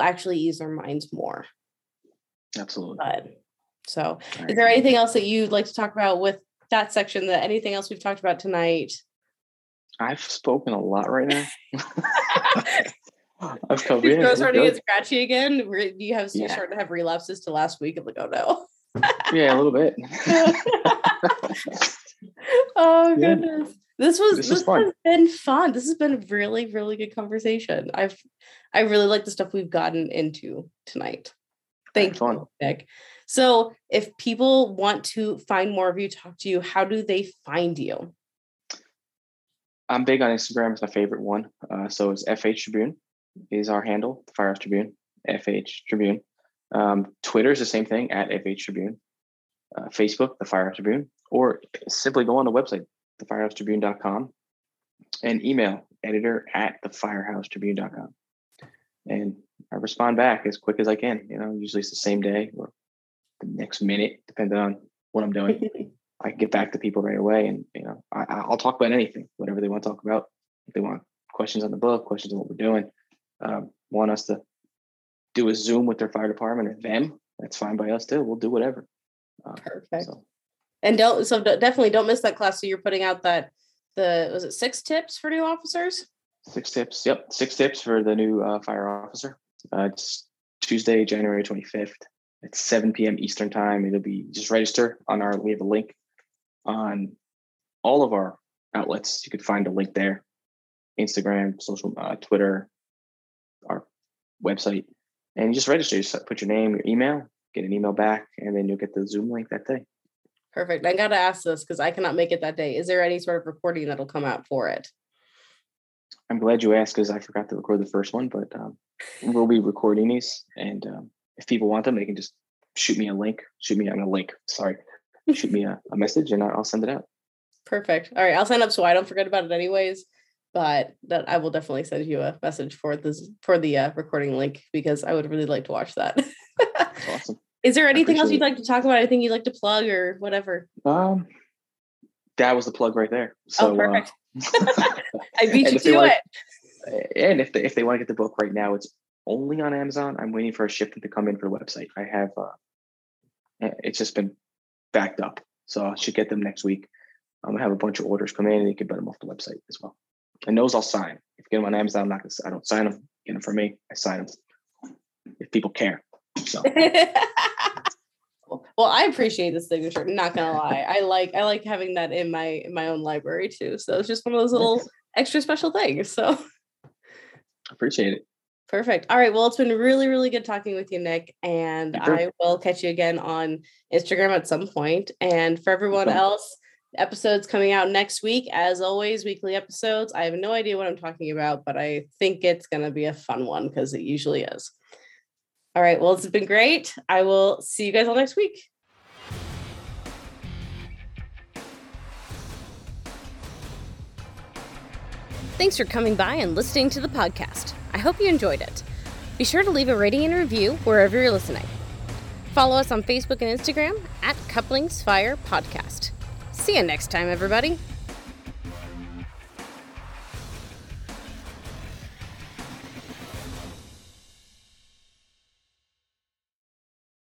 actually ease their minds more. Absolutely. But, so right. Is there anything else that you'd like to talk about with that section, that anything else we've talked about tonight? I've spoken a lot right now. I've covered. Your throat's starting to get scratchy again. You starting to have relapses to last week. I'm like, oh no. Yeah, a little bit. Oh, goodness. Yeah. This has been fun. This has been a really, really good conversation. I really like the stuff we've gotten into tonight. Thank you, Nick. So if people want to find more of you, talk to you, how do they find you? I'm big on Instagram. It's my favorite one. So it's FH Tribune is our handle, Firehouse Tribune, FH Tribune. Twitter is the same thing, at FH Tribune. Facebook, the Firehouse Tribune, or simply go on the website, thefirehousetribune.com, and email editor@thefirehousetribune.com. And I respond back as quick as I can. You know, usually it's the same day or the next minute, depending on what I'm doing. I can get back to people right away, and you know, I'll talk about anything, whatever they want to talk about. If they want questions on the book, questions on what we're doing, want us to do a Zoom with their fire department or them, that's fine by us too. We'll do whatever. Perfect. And definitely don't miss that class. So you're putting out was it 6 tips for new officers? 6 tips. Yep. 6 tips for the new fire officer. It's Tuesday, January 25th. At 7 p.m. Eastern time. It'll be just register on we have a link on all of our outlets. You could find a link there, Instagram, social, Twitter, our website, and you just register. You just put your name, your email, get an email back, and then you'll get the Zoom link that day. Perfect. I got to ask this because I cannot make it that day. Is there any sort of recording that'll come out for it? I'm glad you asked because I forgot to record the first one, but we'll be recording these, and if people want them, they can just shoot me a message and I'll send it out. Perfect. All right. I'll sign up so I don't forget about it anyways, but that I will definitely send you a message for the recording link because I would really like to watch that. Awesome. Is there anything else you'd like to talk about? Anything you'd like to plug or whatever? That was the plug right there. So, perfect. I beat you to it. And if they want to get the book right now, it's only on Amazon. I'm waiting for a shipment to come in for the website. I have, it's just been backed up. So I should get them next week. I'm gonna have a bunch of orders come in and you can put them off the website as well. And those I'll sign. If you get them on Amazon, I don't sign them. Get them for me. I sign them if people care. So. Well, I appreciate the signature. I'm not gonna lie. I like having that in my own library too. So it's just one of those little extra special things. So appreciate it. Perfect. All right. Well, it's been really, really good talking with you, Nick. And I will catch you again on Instagram at some point. And for everyone else, episodes coming out next week, as always, weekly episodes. I have no idea what I'm talking about, but I think it's going to be a fun one because it usually is. All right. Well, it's been great. I will see you guys all next week. Thanks for coming by and listening to the podcast. I hope you enjoyed it. Be sure to leave a rating and review wherever you're listening. Follow us on Facebook and Instagram at Couplings Fire Podcast. See you next time, everybody.